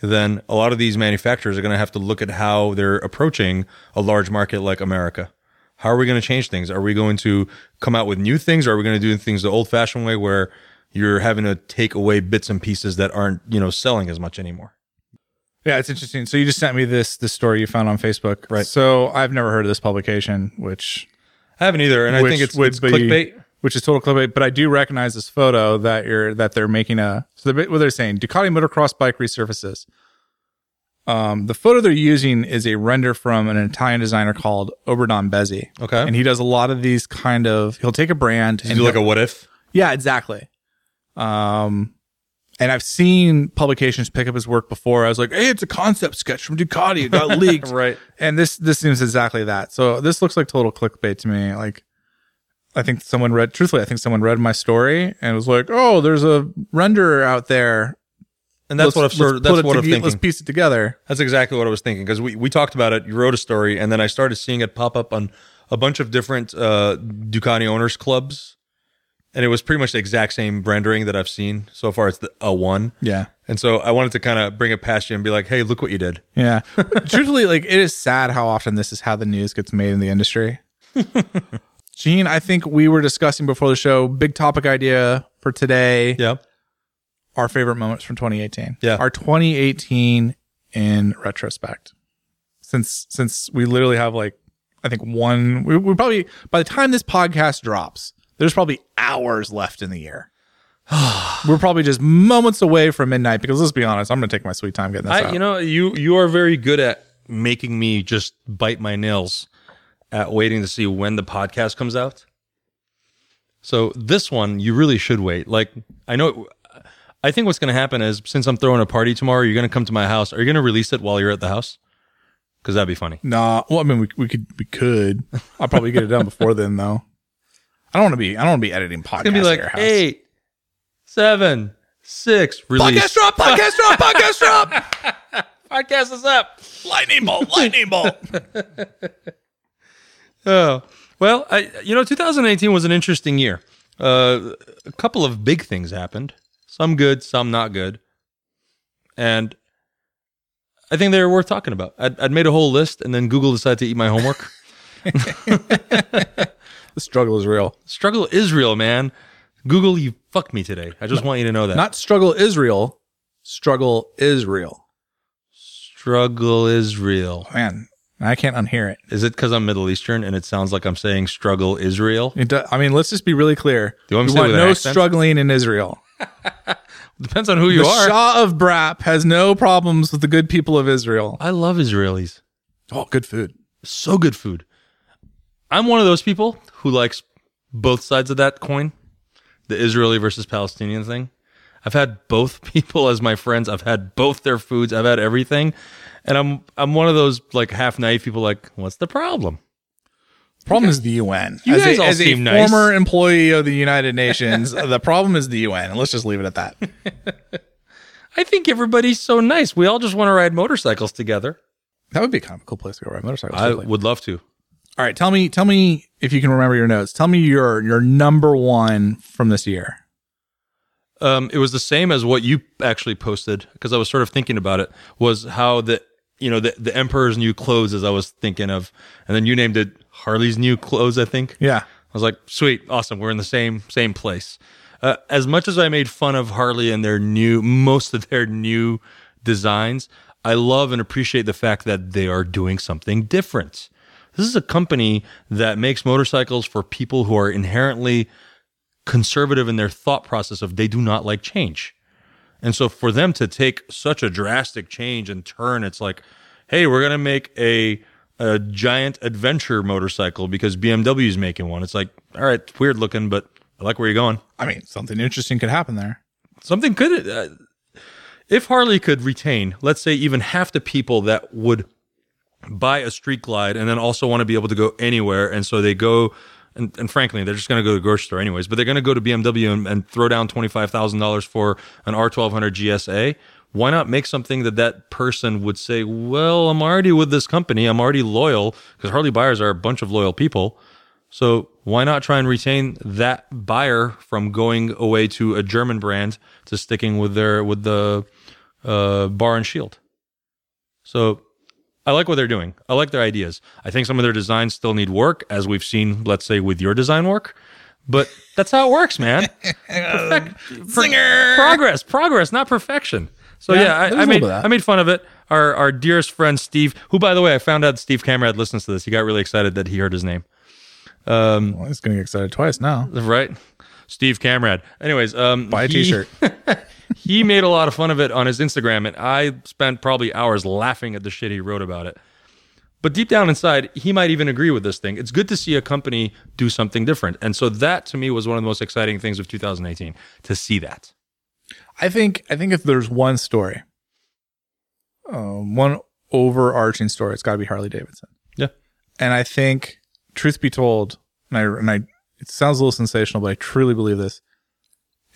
then a lot of these manufacturers are going to have to look at how they're approaching a large market like America. How are we going to change things? Are we going to come out with new things, or are we going to do things the old-fashioned way where you're having to take away bits and pieces that aren't, you know, selling as much anymore? Yeah, it's interesting. So you just sent me this story you found on Facebook. Right. So I've never heard of this publication, which... I haven't either, and I think it's clickbait. Which is total clickbait, but I do recognize this photo that they're making a... So what they're saying, Ducati Motocross Bike Resurfaces. The photo they're using is a render from an Italian designer called Oberdon Bezzi. Okay. And he does a lot of these kind of... He'll take a brand... Does he do like a what if? Yeah, exactly. And I've seen publications pick up his work before. I was like, hey, it's a concept sketch from Ducati. It got leaked. Right. And this seems exactly that. So this looks like total clickbait to me. Like, I think someone read my story and was like, oh, there's a renderer out there. And that's what I'm thinking. Let's piece it together. That's exactly what I was thinking. Because we talked about it. You wrote a story, and then I started seeing it pop up on a bunch of different Ducati owners clubs. And it was pretty much the exact same rendering that I've seen so far. It's the A1. Yeah. And so I wanted to kind of bring it past you and be like, hey, look what you did. Yeah. Truthfully, like, it is sad how often this is how the news gets made in the industry. Gene, I think we were discussing before the show, big topic idea for today. Yeah. Our favorite moments from 2018. Yeah. Our 2018 in retrospect. Since we literally have like, I think one, we probably, by the time this podcast drops, there's probably hours left in the year. We're probably just moments away from midnight, because let's be honest, I'm going to take my sweet time getting this out. You know, you are very good at making me just bite my nails at waiting to see when the podcast comes out. So this one, you really should wait. Like, I know, I think what's going to happen is, since I'm throwing a party tomorrow, you're going to come to my house. Are you going to release it while you're at the house? Because that'd be funny. Nah. Well, I mean, we could. I'll probably get it done before then, though. I don't want to be editing podcasts be like, at your house. 8, 7, 6, release. Podcast drop. Podcast drop. Podcast drop. Podcast is up. Lightning bolt. Lightning bolt. Oh, well, 2018 was an interesting year. A couple of big things happened. Some good, some not good. And I think they were worth talking about. I'd made a whole list, and then Google decided to eat my homework. The struggle is real. Struggle is real, man. Google, you fucked me today. I just want you to know that. Not struggle is real. Struggle is real. Struggle is real. Man, I can't unhear it. Is it because I'm Middle Eastern and it sounds like I'm saying struggle Israel? I mean, let's just be really clear. Do you want me to say no struggling in Israel? Depends on who you are. The Shah of Brap has no problems with the good people of Israel. I love Israelis. Oh, good food. So good food. I'm one of those people who likes both sides of that coin, the Israeli versus Palestinian thing. I've had both people as my friends. I've had both their foods. I've had everything. And I'm one of those like half naive people like, what's the problem? The problem is the UN. You guys all seem nice. As a former employee of the United Nations, the problem is the UN. And let's just leave it at that. I think everybody's so nice. We all just want to ride motorcycles together. That would be kind of a cool place to go ride motorcycles. I would love to. All right, tell me if you can remember your notes. Tell me your number one from this year. It was the same as what you actually posted, because I was sort of thinking about it, was how the Emperor's New Clothes, as I was thinking of, and then you named it Harley's New Clothes, I think. Yeah. I was like, sweet, awesome. We're in the same place. As much as I made fun of Harley and most of their new designs, I love and appreciate the fact that they are doing something different. This is a company that makes motorcycles for people who are inherently conservative in their thought process of they do not like change. And so for them to take such a drastic change and turn, it's like, hey, we're going to make a giant adventure motorcycle because BMW is making one. It's like, all right, it's weird looking, but I like where you're going. I mean, something interesting could happen there. Something could. If Harley could retain, let's say, even half the people that would buy a Street Glide and then also want to be able to go anywhere, and so they go, and frankly, they're just going to go to the grocery store anyways, but they're going to go to BMW and throw down $25,000 for an R1200 GSA. Why not make something that person would say, well, I'm already with this company. I'm already loyal, because Harley buyers are a bunch of loyal people. So why not try and retain that buyer from going away to a German brand to sticking with the bar and shield? So I like what they're doing. I like their ideas. I think some of their designs still need work, as we've seen, let's say, with your design work. But that's how it works, man. Progress, not perfection. So I made fun of it. Our dearest friend Steve, who, by the way, I found out Steve Cameron listens to this. He got really excited that he heard his name. Well, he's going to get excited twice now, right? Steve Cameron. Anyways, buy a T-shirt. He made a lot of fun of it on his Instagram, and I spent probably hours laughing at the shit he wrote about it. But deep down inside, he might even agree with this thing. It's good to see a company do something different, and so that to me was one of the most exciting things of 2018 to see that. I think if there's one story, one overarching story, it's got to be Harley-Davidson. Yeah. And I think, truth be told, and I, it sounds a little sensational, but I truly believe this.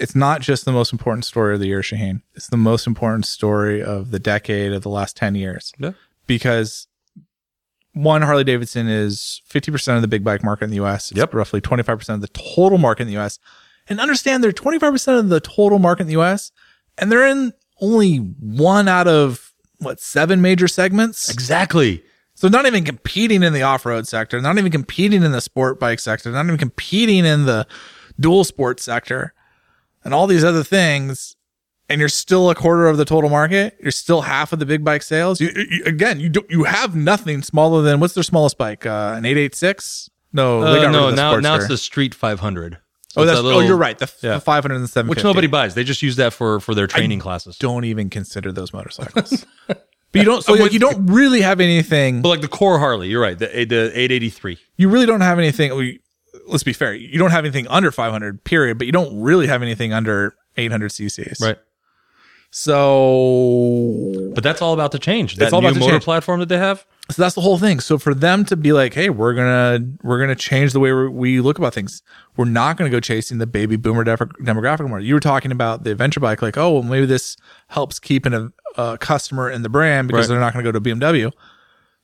It's not just the most important story of the year, Shaheen. It's the most important story of the decade, of the last 10 years. Yeah. Because, one, Harley-Davidson is 50% of the big bike market in the U.S. It's roughly 25% of the total market in the U.S., and understand they're 25% of the total market in the U.S., and they're in only one out of, 7 major segments? Exactly. So not even competing in the off-road sector, not even competing in the sport bike sector, not even competing in the dual sports sector, and all these other things, and you're still a quarter of the total market? You're still half of the big bike sales? You have nothing smaller than, what's their smallest bike? An 886? No, they got rid of the Sportster. Now it's the Street 500. So you're right. The 507, which nobody buys. They just use that for their training classes. Don't even consider those motorcycles. But you don't. So like, you don't really have anything. But like the core Harley, you're right. The 883. You really don't have anything. Let's be fair. You don't have anything under 500. Period. But you don't really have anything under 800 cc's. Right. So. But that's all about to change. That's all about the motor platform that they have. So that's the whole thing. So for them to be like, hey, we're gonna change the way we look about things. We're not gonna go chasing the baby boomer demographic anymore. You were talking about the adventure bike, like, oh, well, maybe this helps keep a customer in the brand because they're not gonna go to BMW.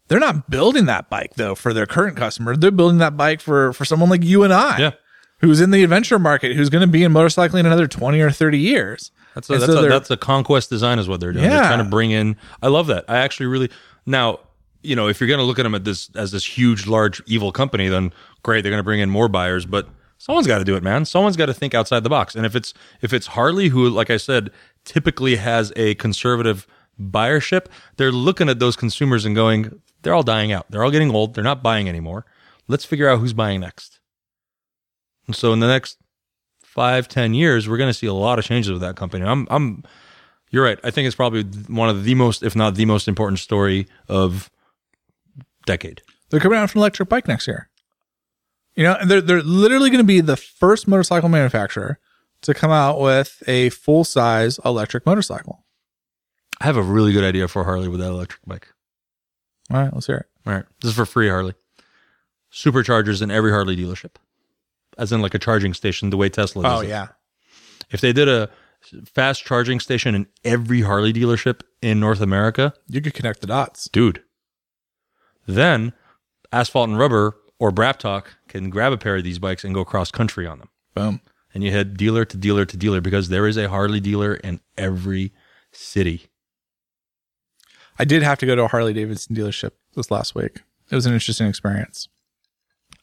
They're not building that bike though for their current customer. They're building that bike for someone like you and I, who's in the adventure market, who's gonna be in motorcycling in another 20 or 30 years. That's a conquest design is what they're doing. Yeah. They're trying to bring in. I love that. I actually really now. You know, if you're going to look at them as this huge, large, evil company, then great, they're going to bring in more buyers. But someone's got to do it, man. Someone's got to think outside the box. And if it's Harley, who, like I said, typically has a conservative buyership, they're looking at those consumers and going, they're all dying out. They're all getting old. They're not buying anymore. Let's figure out who's buying next. And so in the next 5-10 years, we're going to see a lot of changes with that company. You're right. I think it's probably one of the most, if not the most important story of decade. They're coming out with an electric bike next year. You know, and they're literally going to be the first motorcycle manufacturer to come out with a full-size electric motorcycle. I have a really good idea for Harley with that electric bike. All right, let's hear it. All right. This is for free, Harley. Superchargers in every Harley dealership. As in like a charging station, the way Tesla does it. Oh, yeah. If they did a fast charging station in every Harley dealership in North America. You could connect the dots. Dude. Then Asphalt and Rubber or Brap Talk can grab a pair of these bikes and go cross country on them. Boom. And you head dealer to dealer to dealer because there is a Harley dealer in every city. I did have to go to a Harley-Davidson dealership this last week. It was an interesting experience.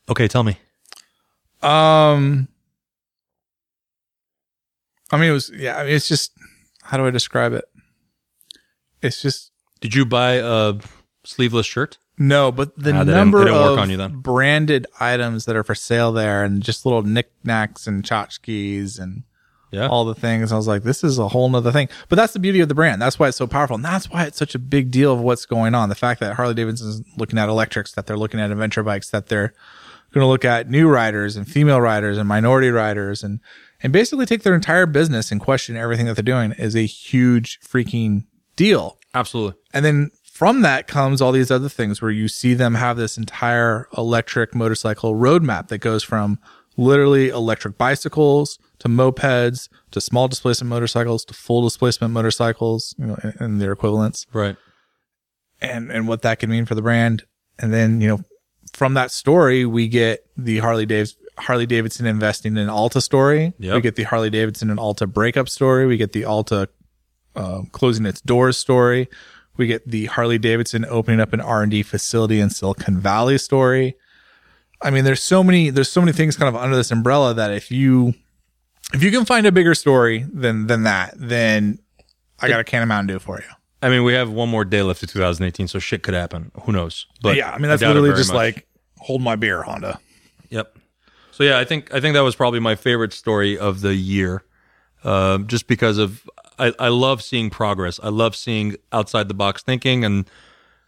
Okay, tell me. It's just, how do I describe it? It's just. Did you buy a sleeveless shirt? No, but the number of branded items that are for sale there and just little knickknacks and tchotchkes and all the things. I was like, this is a whole nother thing. But that's the beauty of the brand. That's why it's so powerful. And that's why it's such a big deal of what's going on. The fact that Harley-Davidson is looking at electrics, that they're looking at adventure bikes, that they're going to look at new riders and female riders and minority riders and basically take their entire business and question everything that they're doing is a huge freaking deal. Absolutely. And then from that comes all these other things where you see them have this entire electric motorcycle roadmap that goes from literally electric bicycles to mopeds to small displacement motorcycles to full displacement motorcycles, you know, and their equivalents. Right. And what that can mean for the brand. And then, you know, from that story, we get the Harley-Davidson investing in Alta story. Yep. We get the Harley-Davidson and Alta breakup story. We get the Alta closing its doors story. We get the Harley-Davidson opening up an R&D facility in Silicon Valley story. I mean, there's so many things kind of under this umbrella that if you can find a bigger story than that, then I got a can of Mountain Dew for you. I mean, we have one more day left of 2018, so shit could happen. Who knows? But yeah, I mean, that's literally just like, hold my beer, Honda. Yep. So yeah, I think that was probably my favorite story of the year, just because of. I love seeing progress. I love seeing outside the box thinking, and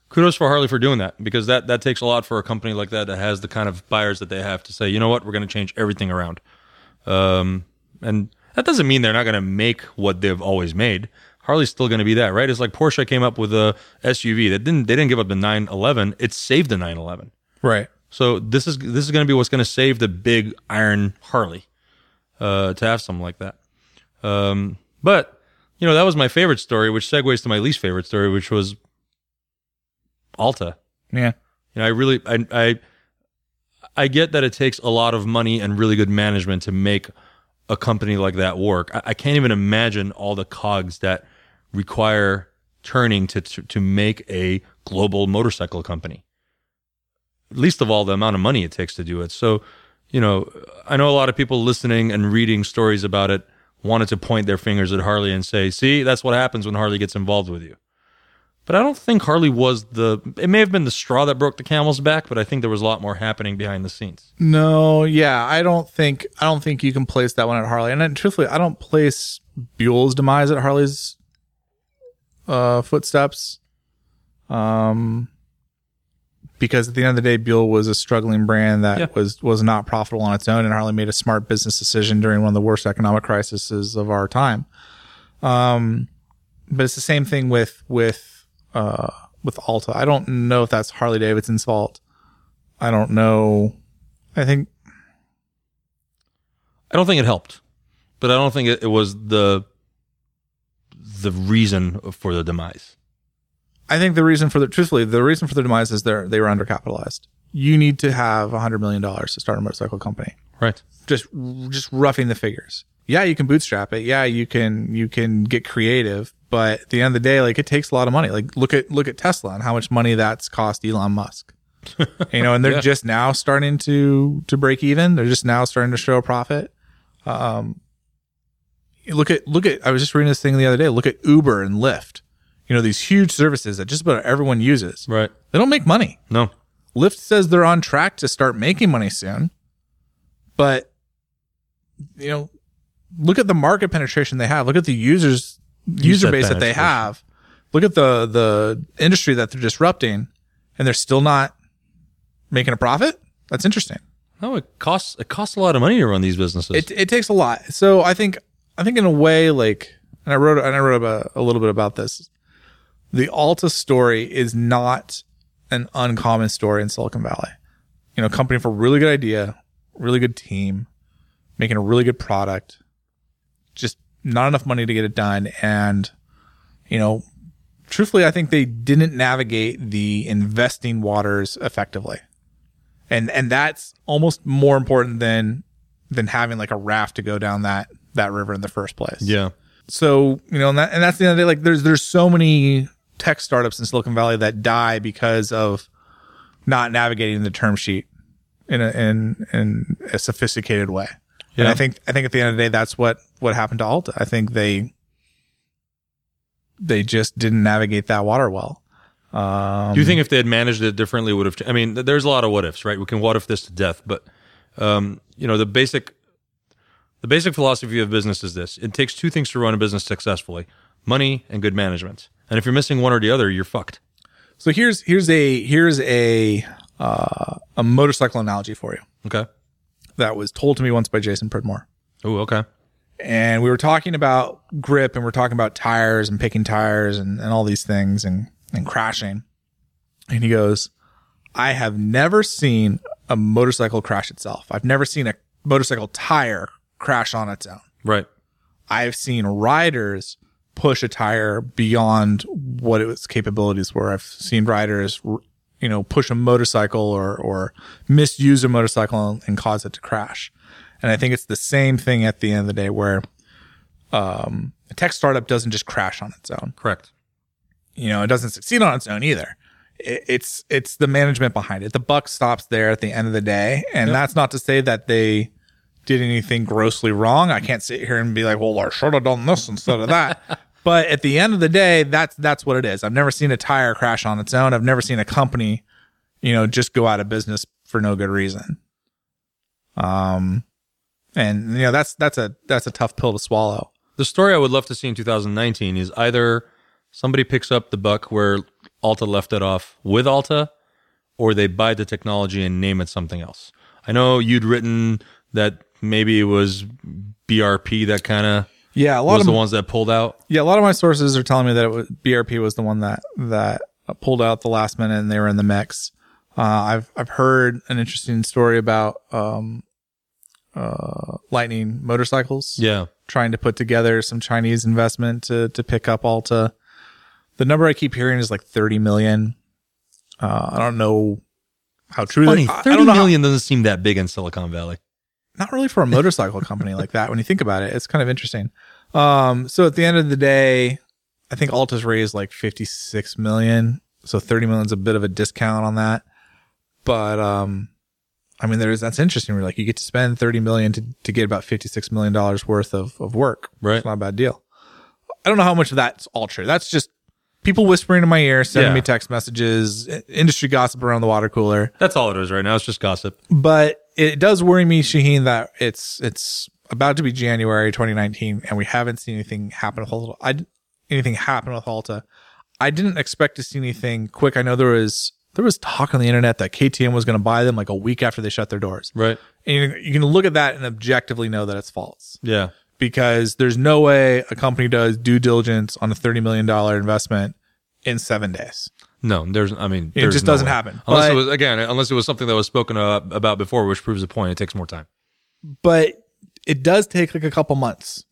kudos for Harley for doing that, because that takes a lot for a company like that has the kind of buyers that they have to say, you know what, we're going to change everything around. And that doesn't mean they're not going to make what they've always made. Harley's still going to be that, right? It's like Porsche came up with a SUV that didn't give up the 911. It saved the 911. Right. So this is going to be what's going to save the big iron Harley, to have something like that. But you know, that was my favorite story, which segues to my least favorite story, which was Alta. Yeah. You know, I get that it takes a lot of money and really good management to make a company like that work. I can't even imagine all the cogs that require turning to make a global motorcycle company. Least of all the amount of money it takes to do it. So, you know, I know a lot of people listening and reading stories about it wanted to point their fingers at Harley and say, see, that's what happens when Harley gets involved with you. But I don't think Harley was it may have been the straw that broke the camel's back, but I think there was a lot more happening behind the scenes. No, yeah, I don't think you can place that one at Harley. And then, truthfully, I don't place Buell's demise at Harley's footsteps. Because at the end of the day, Buell was a struggling brand that was not profitable on its own, and Harley made a smart business decision during one of the worst economic crises of our time. But it's the same thing with Alta. I don't know if that's Harley-Davidson's fault. I don't know. I don't think it helped, but I don't think it was the reason for the demise. I think the reason for the demise is they were undercapitalized. You need to have $100 million to start a motorcycle company. Right. Just roughing the figures. Yeah, you can bootstrap it. Yeah, you can get creative, but at the end of the day, like, it takes a lot of money. Like, look at Tesla and how much money that's cost Elon Musk. And they're just now starting to break even. They're just now starting to show a profit. I was just reading this thing the other day. Look at Uber and Lyft. These huge services that just about everyone uses. Right. They don't make money. No. Lyft says they're on track to start making money soon. But, look at the market penetration they have. Look at the user base that they have. Look at the industry that they're disrupting, and they're still not making a profit. That's interesting. No, it costs a lot of money to run these businesses. It takes a lot. So I think in a way, like, and I wrote a little bit about this. The Alta story is not an uncommon story in Silicon Valley. A company for a really good idea, really good team, making a really good product, just not enough money to get it done. And, truthfully, I think they didn't navigate the investing waters effectively. And that's almost more important than having like a raft to go down that river in the first place. Yeah. So, and that's the end of the day. Like, there's so many tech startups in Silicon Valley that die because of not navigating the term sheet in a sophisticated way. Yeah. And I think at the end of the day, that's what happened to Alta. I think they just didn't navigate that water well. Do you think if they had managed it differently, it would have? I mean, there's a lot of what ifs, right? We can what if this to death, but the basic philosophy of business is this: it takes two things to run a business successfully, money and good management. And if you're missing one or the other, you're fucked. So here's a motorcycle analogy for you. Okay. That was told to me once by Jason Pridmore. Oh, okay. And we were talking about grip, and we're talking about tires and picking tires and all these things and crashing. And he goes, I have never seen a motorcycle crash itself. I've never seen a motorcycle tire crash on its own. Right. I've seen riders push a tire beyond what its capabilities were. I've seen riders push a motorcycle or misuse a motorcycle and cause it to crash. And I think it's the same thing at the end of the day, where a tech startup doesn't just crash on its own. Correct. It doesn't succeed on its own either. It's the management behind it. The buck stops there at the end of the day. And That's not to say that they did anything grossly wrong. I can't sit here and be like, well, I should have done this instead of that. But at the end of the day, that's what it is. I've never seen a tire crash on its own. I've never seen a company, just go out of business for no good reason. And that's a tough pill to swallow. The story I would love to see in 2019 is either somebody picks up the buck where Alta left it off with Alta, or they buy the technology and name it something else. I know you'd written that maybe it was BRP that kind of. Yeah, a lot of the ones that pulled out. Yeah, a lot of my sources are telling me that BRP was the one that pulled out the last minute, and they were in the mix. I've heard an interesting story about Lightning Motorcycles. Yeah, trying to put together some Chinese investment to pick up Alta. The number I keep hearing is like 30 million. I don't know how true that is. 30 million doesn't seem that big in Silicon Valley. Not really for a motorcycle company like that. When you think about it, it's kind of interesting. So at the end of the day, I think Alta's raised like 56 million. So 30 million is a bit of a discount on that. But, that's interesting. We're like, you get to spend 30 million to get about $56 million worth of work. Right. It's not a bad deal. I don't know how much of that's all true. That's just people whispering in my ear, sending me text messages, industry gossip around the water cooler. That's all it is right now. It's just gossip. But it does worry me, Shaheen, that it's about to be January 2019, and we haven't seen anything happen with Alta. I didn't expect to see anything quick. I know there was talk on the internet that KTM was going to buy them like a week after they shut their doors. Right. And you can look at that and objectively know that it's false. Yeah. Because there's no way a company does due diligence on a $30 million investment in 7 days. No, it just doesn't happen. Unless it was something that was spoken about before, which proves the point. It takes more time. But it does take like a couple months.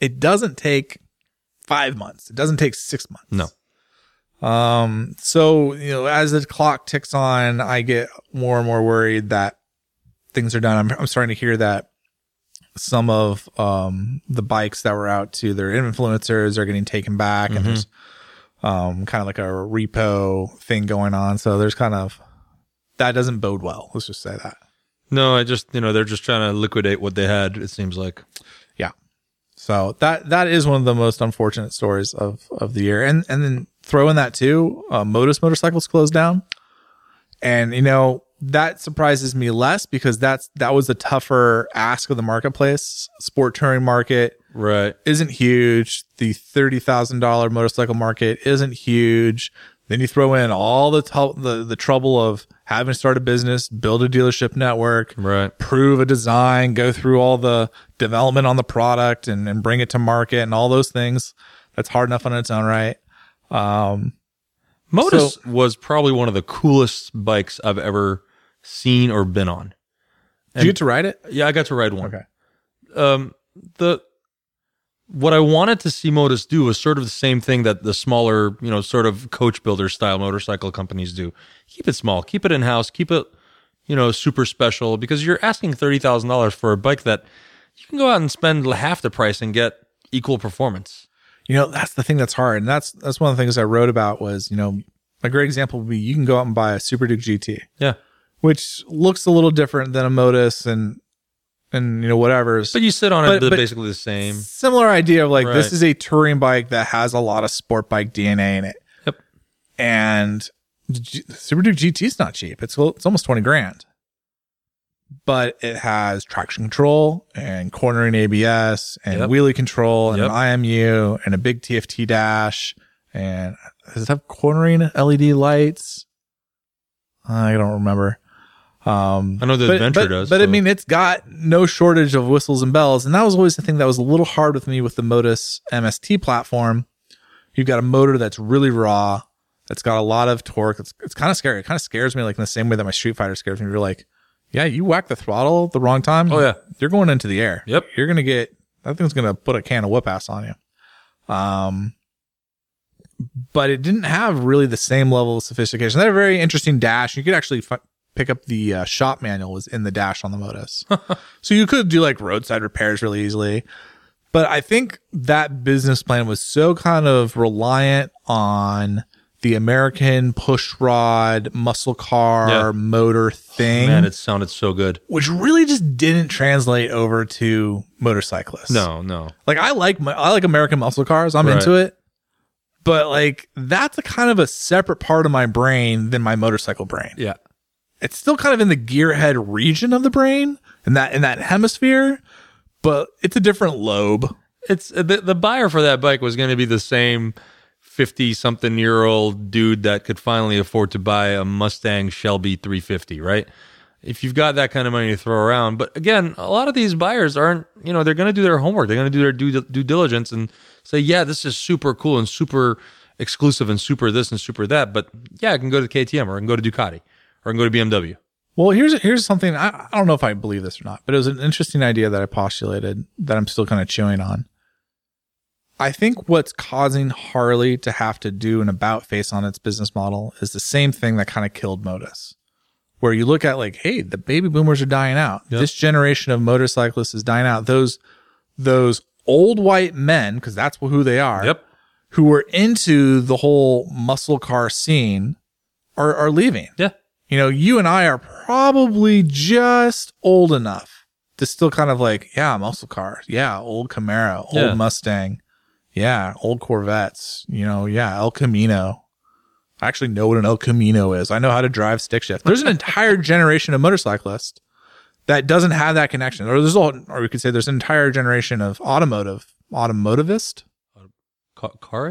It doesn't take 5 months. It doesn't take 6 months. No. So, you know, as the clock ticks on, I get more and more worried that things are done. I'm starting to hear that some of the bikes that were out to their influencers are getting taken back, and there's kind of like a repo thing going on. So there's kind of, that doesn't bode well. Let's just say that. No, I just, you know, they're just trying to liquidate what they had, it seems like. Yeah. So that is one of the most unfortunate stories of the year. And then throw in that too, Motus motorcycles closed down. And, you know, that surprises me less because that was a tougher ask of the marketplace. Sport touring market, right, isn't huge. The $30,000 motorcycle market isn't huge. Then you throw in all the trouble of having to start a business, build a dealership network, right, prove a design, go through all the development on the product and bring it to market and all those things. That's hard enough on its own, right? Motus was probably one of the coolest bikes I've ever seen or been on. Did you get to ride it? Yeah, I got to ride one. Okay. What I wanted to see Motus do was sort of the same thing that the smaller, you know, sort of coach builder style motorcycle companies do. Keep it small, keep it in house, keep it, you know, super special, because you're asking $30,000 for a bike that you can go out and spend half the price and get equal performance. You know, that's the thing that's hard. And that's one of the things I wrote about was, you know, a great example would be you can go out and buy a Super Duke GT. Yeah. Which looks a little different than a Motus and you know, whatever. But you sit on it basically the same. Similar idea of like, right, this is a touring bike that has a lot of sport bike DNA in it. Yep. And the Super Duke GT is not cheap. It's almost $20,000. But it has traction control and cornering ABS and wheelie control and an IMU and a big TFT dash. And does it have cornering LED lights? I don't remember. I know the Adventure does. But so. I mean, it's got no shortage of whistles and bells. And that was always the thing that was a little hard with me with the Motus MST platform. You've got a motor that's really raw. That's got a lot of torque. It's kind of scary. It kind of scares me, like in the same way that my Street Fighter scares me. You're like, yeah, you whack the throttle the wrong time. Oh, yeah. You're going into the air. Yep. You're going to get, that thing's going to put a can of whoop ass on you. But it didn't have really the same level of sophistication. They had a very interesting dash. You could actually pick up the shop manual was in the dash on the Motus. So you could do like roadside repairs really easily. But I think that business plan was so kind of reliant on the American pushrod muscle car motor thing. Man, it sounded so good. Which really just didn't translate over to motorcyclists. No. Like I like American muscle cars. I'm into it. But like that's a kind of a separate part of my brain than my motorcycle brain. Yeah. It's still kind of in the gearhead region of the brain and in that hemisphere, but it's a different lobe. It's the buyer for that bike was going to be the same 50-something-year-old dude that could finally afford to buy a Mustang Shelby 350, right? If you've got that kind of money to throw around. But again, a lot of these buyers aren't, you know, they're going to do their homework. They're going to do their due diligence and say, yeah, this is super cool and super exclusive and super this and super that. But yeah, I can go to the KTM or I can go to Ducati or I can go to BMW. Well, here's something, I don't know if I believe this or not, but it was an interesting idea that I postulated that I'm still kind of chewing on. I think what's causing Harley to have to do an about-face on its business model is the same thing that kind of killed Motus, where you look at like, hey, the baby boomers are dying out. Yep. This generation of motorcyclists is dying out. Those old white men, because that's who they are, who were into the whole muscle car scene are leaving. Yeah. You know, you and I are probably just old enough to still kind of like, yeah, muscle cars. Yeah, old Camaro, old Mustang. Yeah, old Corvettes, you know, El Camino. I actually know what an El Camino is. I know how to drive stick shift. There's an entire generation of motorcyclists that doesn't have that connection. Or we could say there's an entire generation of automotivists. Car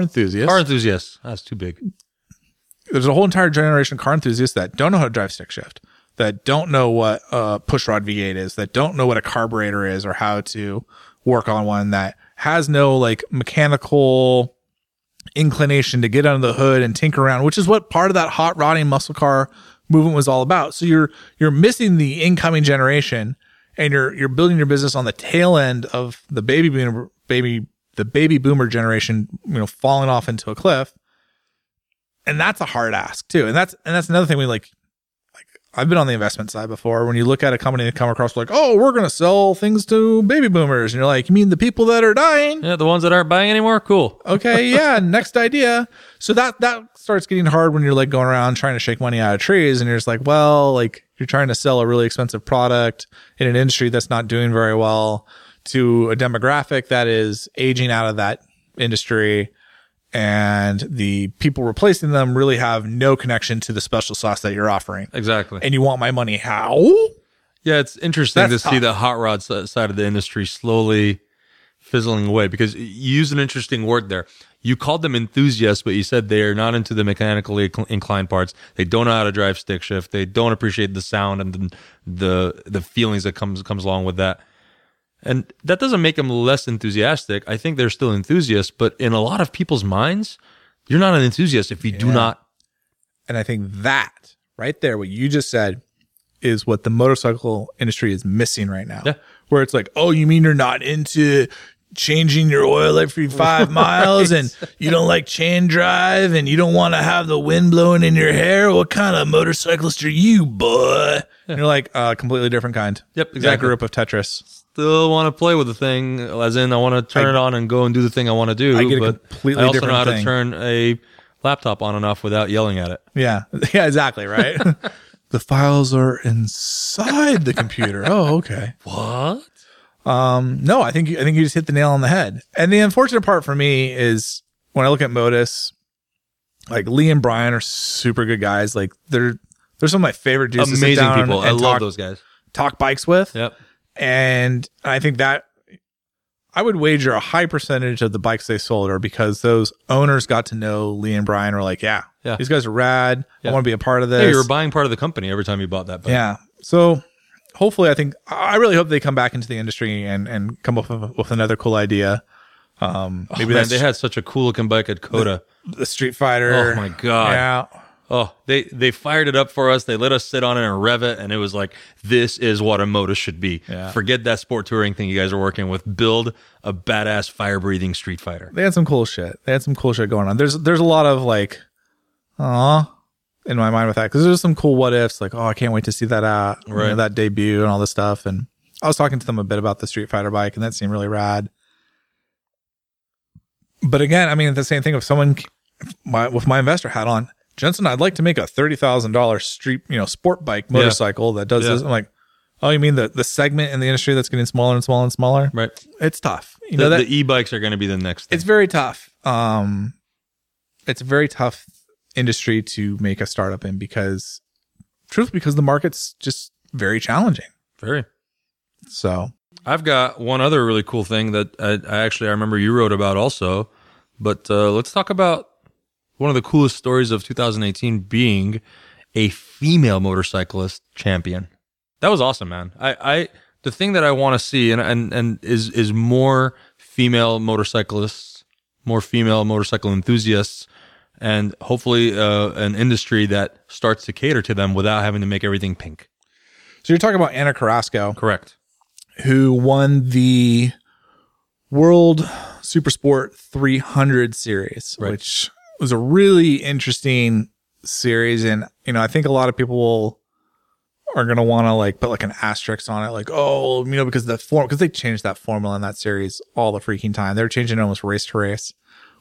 enthusiasts. Car enthusiasts. That's too big. There's a whole entire generation of car enthusiasts that don't know how to drive stick shift, that don't know what a push rod V8 is, that don't know what a carburetor is or how to work on one, that has no like mechanical inclination to get under the hood and tinker around, which is what part of that hot rodding muscle car movement was all about. So you're missing the incoming generation, and you're building your business on the tail end of the baby boomer generation, you know, falling off into a cliff. And that's a hard ask too. And that's another thing we like I've been on the investment side before. When you look at a company that come across like, oh, we're going to sell things to baby boomers. And you're like, you mean the people that are dying? Yeah. The ones that aren't buying anymore. Cool. Okay. Yeah. Next idea. So that starts getting hard when you're like going around trying to shake money out of trees. And you're just like, well, like you're trying to sell a really expensive product in an industry that's not doing very well to a demographic that is aging out of that industry. And the people replacing them really have no connection to the special sauce that you're offering. Exactly. And you want my money how? Yeah, it's interesting to see the hot rod side of the industry slowly fizzling away, because you use an interesting word there. You called them enthusiasts, but you said they are not into the mechanically inclined parts. They don't know how to drive stick shift. They don't appreciate the sound and the feelings that comes along with that. And that doesn't make them less enthusiastic. I think they're still enthusiasts, but in a lot of people's minds, you're not an enthusiast if you do not. And I think that right there, what you just said, is what the motorcycle industry is missing right now. Yeah. Where it's like, oh, you mean you're not into changing your oil every 5 miles, right, and you don't like chain drive, and you don't want to have the wind blowing in your hair? What kind of motorcyclist are you, boy? Yeah. And you're like, completely different kind. Yep, exactly. That group of Tetris. Still want to play with the thing, as in I want to turn it on and go and do the thing I want to do. I get a completely different thing. I also know how to turn a laptop on and off without yelling at it. Yeah, exactly, right? The files are inside the computer. Oh, okay. What? No, I think you just hit the nail on the head. And the unfortunate part for me is when I look at Motus, like Lee and Brian are super good guys. Like they're some of my favorite dudes. Amazing people. I love those guys. Talk bikes with. Yep. And I think that I would wager a high percentage of the bikes they sold are because those owners got to know Lee and Brian, were like, yeah, these guys are rad. Yeah. I want to be a part of this. Yeah, you were buying part of the company every time you bought that bike. Yeah. So hopefully, I really hope they come back into the industry and come up with another cool idea. They had such a cool looking bike at Coda. The Street Fighter. Oh my God. Yeah. Oh, they fired it up for us. They let us sit on it and rev it, and it was like, this is what a Motus should be. Yeah. Forget that sport touring thing you guys are working with. Build a badass fire-breathing Street Fighter. They had some cool shit. Going on. There's a lot of like, in my mind with that, because there's some cool what ifs. Like, oh, I can't wait to see that out, right, you know, that debut and all this stuff. And I was talking to them a bit about the Street Fighter bike, and that seemed really rad. But again, I mean, the same thing. If someone with my investor hat on, Jensen, I'd like to make a $30,000 street, sport bike motorcycle that does this. I'm like, oh, you mean the segment in the industry that's getting smaller and smaller and smaller? Right. It's tough. The e-bikes are going to be the next thing. It's very tough. It's a very tough industry to make a startup in because the market's just very challenging. Very. So I've got one other really cool thing that I remember you wrote about also, but let's talk about one of the coolest stories of 2018 being a female motorcyclist champion. That was awesome, man. I the thing that I want to see and is more female motorcyclists, more female motorcycle enthusiasts, and hopefully an industry that starts to cater to them without having to make everything pink. So you're talking about Ana Carrasco. Correct. Who won the World Supersport 300 series, right, which was a really interesting series, and I think a lot of people are going to want to like put like an asterisk on it, like, oh, because because they changed that formula in that series all the freaking time. They're changing it almost race to race,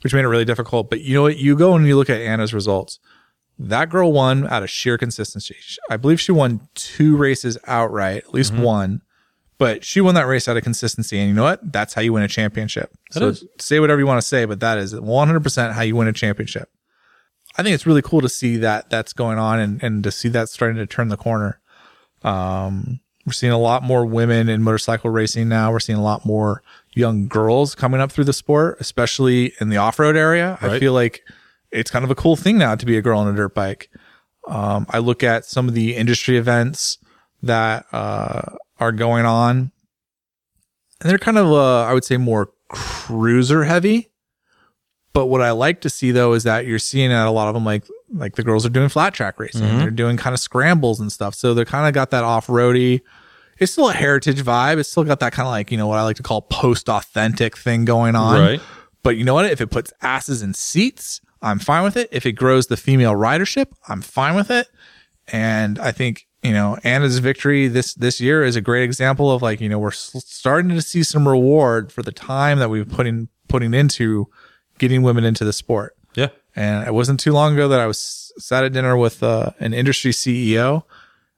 which made it really difficult. But you know what? You go and you look at Anna's results. That girl won out of sheer consistency. I believe she won 2 races outright, at least one, but she won that race out of consistency. And you know what? That's how you win a championship. Say whatever you want to say, but that is 100% how you win a championship. I think it's really cool to see that's going on and to see that starting to turn the corner. We're seeing a lot more women in motorcycle racing now. We're seeing a lot more young girls coming up through the sport, especially in the off-road area. Right. I feel like it's kind of a cool thing now to be a girl on a dirt bike. I look at some of the industry events that are going on, and they're kind of, I would say, more cruiser heavy. But what I like to see, though, is that you're seeing at a lot of them, like the girls are doing flat track racing. Mm-hmm. They're doing kind of scrambles and stuff. So they're kind of got that off-roady. It's still a heritage vibe. It's still got that kind of like, you know, what I like to call post-authentic thing going on. Right. But you know what? If it puts asses in seats, I'm fine with it. If it grows the female ridership, I'm fine with it. And I think, you know, Anna's victory this year is a great example of like, you know, we're starting to see some reward for the time that we've putting into getting women into the sport. Yeah. And it wasn't too long ago that I was sat at dinner with an industry CEO,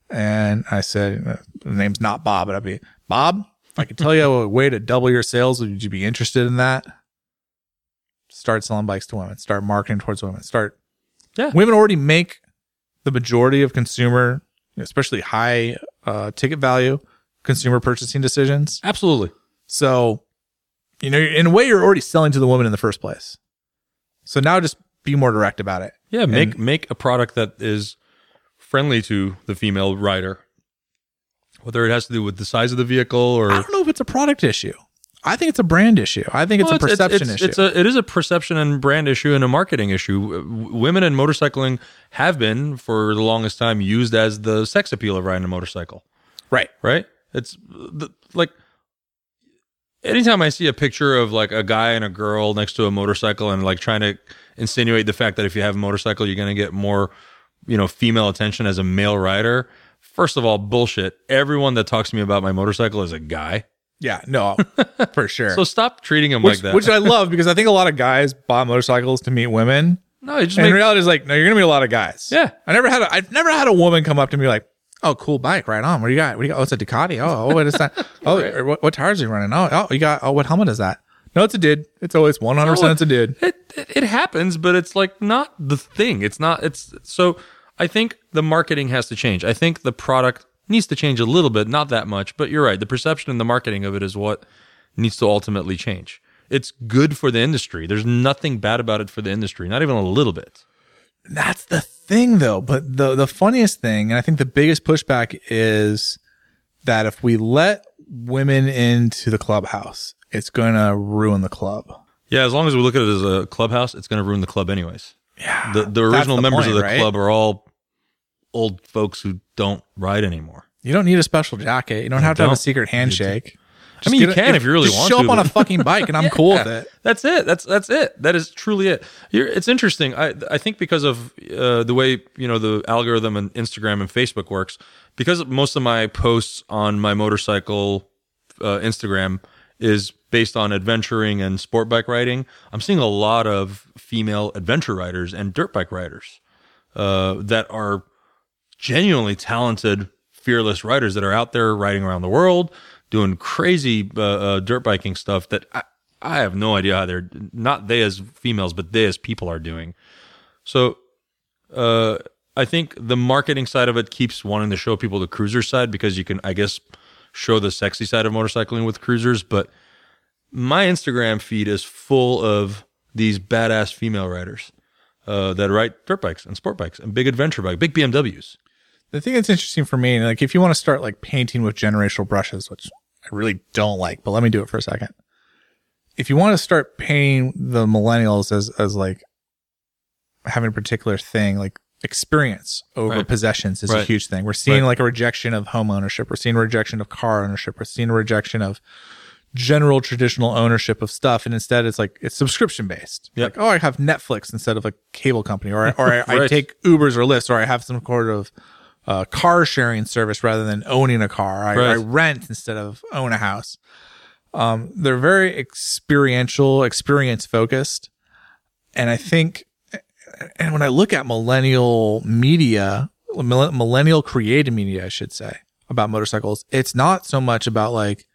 and I said, the name's not Bob, but I'd be, Bob, if I could tell you a way to double your sales, would you be interested in that? Start selling bikes to women. Start marketing towards women. Women already make the majority of consumer, especially high ticket value, consumer purchasing decisions. Absolutely. So, you know, in a way, you're already selling to the woman in the first place. So now just be more direct about it. Yeah, make a product that is friendly to the female rider, whether it has to do with the size of the vehicle or... I don't know if it's a product issue. I think it's a brand issue. I think it's a perception issue. It is a perception and brand issue and a marketing issue. Women in motorcycling have been, for the longest time, used as the sex appeal of riding a motorcycle. Right? It's like... Anytime I see a picture of like a guy and a girl next to a motorcycle and like trying to insinuate the fact that if you have a motorcycle, you're going to get more, you know, female attention as a male rider. First of all, bullshit. Everyone that talks to me about my motorcycle is a guy. Yeah, no, for sure. So stop treating him like that. Which I love, because I think a lot of guys buy motorcycles to meet women. No, it just in reality is like, no, you're going to meet a lot of guys. Yeah. I've never had a woman come up to me like, oh, cool bike, right on. What do you got? Oh, it's a Ducati. Oh, what is that? Oh, what tires are you running? Oh, you got. Oh, what helmet is that? No, it's a dude. It's always 100%. It's a dude. It happens, but it's like not the thing. It's not. It's so. I think the marketing has to change. I think the product needs to change a little bit, not that much. But you're right. The perception and the marketing of it is what needs to ultimately change. It's good for the industry. There's nothing bad about it for the industry. Not even a little bit. That's the thing, though. But the funniest thing, and I think the biggest pushback, is that if we let women into the clubhouse, it's going to ruin the club. Yeah, as long as we look at it as a clubhouse, it's going to ruin the club anyways. Yeah, the original members of the club are all old folks who don't ride anymore. You don't need a special jacket. You don't have to have a secret handshake. I mean, you can if you really want to. Show up on a fucking bike, and I'm cool with it. That's it. That's it. That is truly it. It's interesting. I think because of the way, you know, the algorithm and Instagram and Facebook works, because most of my posts on my motorcycle Instagram is based on adventuring and sport bike riding, I'm seeing a lot of female adventure riders and dirt bike riders that are genuinely talented, fearless riders that are out there riding around the world, doing crazy dirt biking stuff that I have no idea how they're, not they as females, but they as people are doing. So I think the marketing side of it keeps wanting to show people the cruiser side, because you can, I guess, show the sexy side of motorcycling with cruisers. But my Instagram feed is full of these badass female riders that ride dirt bikes and sport bikes and big adventure bikes, big BMWs. The thing that's interesting for me, like if you want to start like painting with generational brushes, which I really don't like, but let me do it for a second. If you want to start painting the millennials as like having a particular thing, like experience over possessions is a huge thing. We're seeing like a rejection of home ownership. We're seeing a rejection of car ownership. We're seeing a rejection of general traditional ownership of stuff. And instead it's like, it's subscription based. Yep. Like, oh, I have Netflix instead of a cable company, or I take Ubers or Lyfts, or I have some sort of car sharing service rather than owning a car. I rent instead of own a house. They're very experiential, experience focused. And I think, and when I look at millennial media, millennial created media, I should say, about motorcycles, it's not so much about like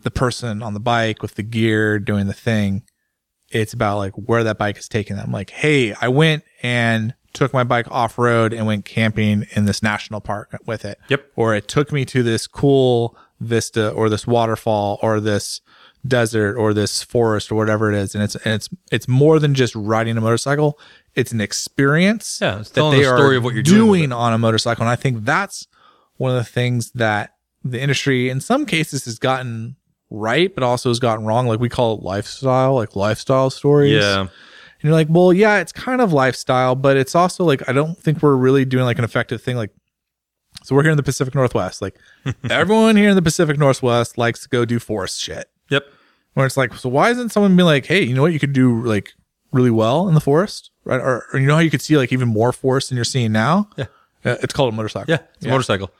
the person on the bike with the gear doing the thing. It's about like where that bike is taking them. Like, hey, I went and took my bike off-road and went camping in this national park with it. Yep. Or it took me to this cool vista or this waterfall or this desert or this forest or whatever it is. And it's more than just riding a motorcycle. It's an experience. Yeah, it's telling the story of what you're doing on a motorcycle. And I think that's one of the things that the industry in some cases has gotten right, but also has gotten wrong. Like we call it lifestyle, like lifestyle stories. Yeah. And you're like, well, yeah, it's kind of lifestyle, but it's also like, I don't think we're really doing like an effective thing. Like, so we're here in the Pacific Northwest. Like everyone here in the Pacific Northwest likes to go do forest shit. Yep. Where it's like, so why isn't someone being like, hey, you know what you could do like really well in the forest, right? Or you know how you could see like even more forest than you're seeing now? Yeah. It's called a motorcycle. Yeah. It's a motorcycle.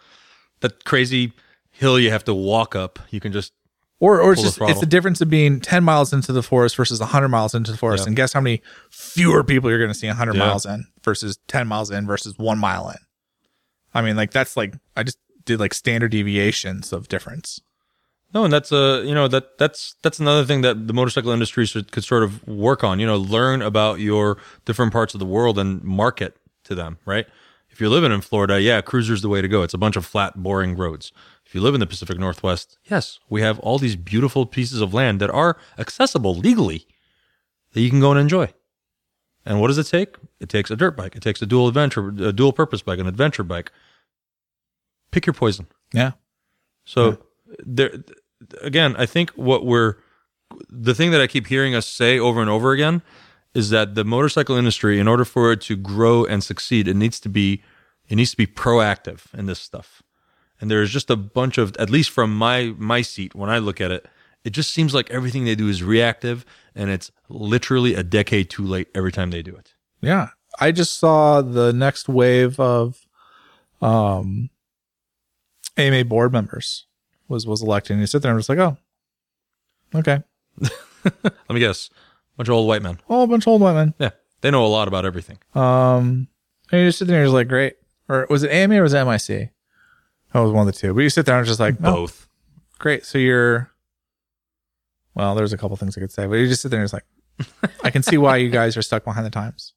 That crazy hill you have to walk up. You can just. Or it's just the difference of being 10 miles into the forest versus 100 miles into the forest. Yeah. And guess how many fewer people you're going to see 100 miles in versus 10 miles in versus 1 mile in. I mean, like, that's like, I just did like standard deviations of difference. No, and that's, you know, that's another thing that the motorcycle industry could sort of work on, you know, learn about your different parts of the world and market to them, right? If you're living in Florida, yeah, cruiser's the way to go. It's a bunch of flat, boring roads. If you live in the Pacific Northwest, yes, we have all these beautiful pieces of land that are accessible legally that you can go and enjoy. And what does it take? It takes a dirt bike. It takes a dual purpose bike, an adventure bike. Pick your poison. Yeah. So there, again, I think the thing that I keep hearing us say over and over again is that the motorcycle industry, in order for it to grow and succeed, it needs to be proactive in this stuff. And there's just a bunch of, at least from my seat, when I look at it, it just seems like everything they do is reactive, and it's literally a decade too late every time they do it. Yeah. I just saw the next wave of AMA board members was elected, and you sit there and I'm just like, oh, okay. Let me guess. Bunch of old white men. Oh, a bunch of old white men. Yeah. They know a lot about everything. And you just sit there and you're just like, great. Or was it AMA or was it MIC? That was one of the two. But you sit there and it's just like, both. Oh, great. So there's a couple things I could say, but you just sit there and it's like, I can see why you guys are stuck behind the times.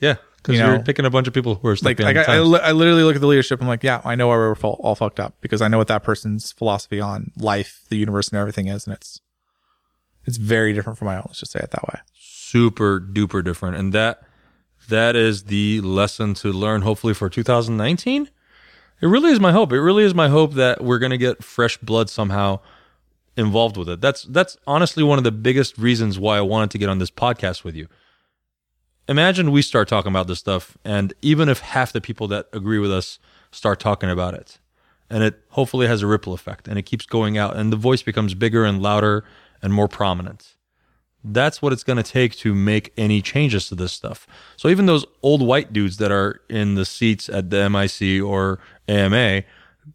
Yeah. Because you're picking a bunch of people who are stuck behind the times. I literally look at the leadership. I'm like, yeah, I know why we're all fucked up because I know what that person's philosophy on life, the universe, and everything is. And it's very different from my own. Let's just say it that way. Super duper different. And that is the lesson to learn, hopefully, for 2019. It really is my hope. It really is my hope that we're going to get fresh blood somehow involved with it. That's honestly one of the biggest reasons why I wanted to get on this podcast with you. Imagine we start talking about this stuff, and even if half the people that agree with us start talking about it, and it hopefully has a ripple effect, and it keeps going out, and the voice becomes bigger and louder and more prominent. That's what it's going to take to make any changes to this stuff. So even those old white dudes that are in the seats at the MIC or AMA,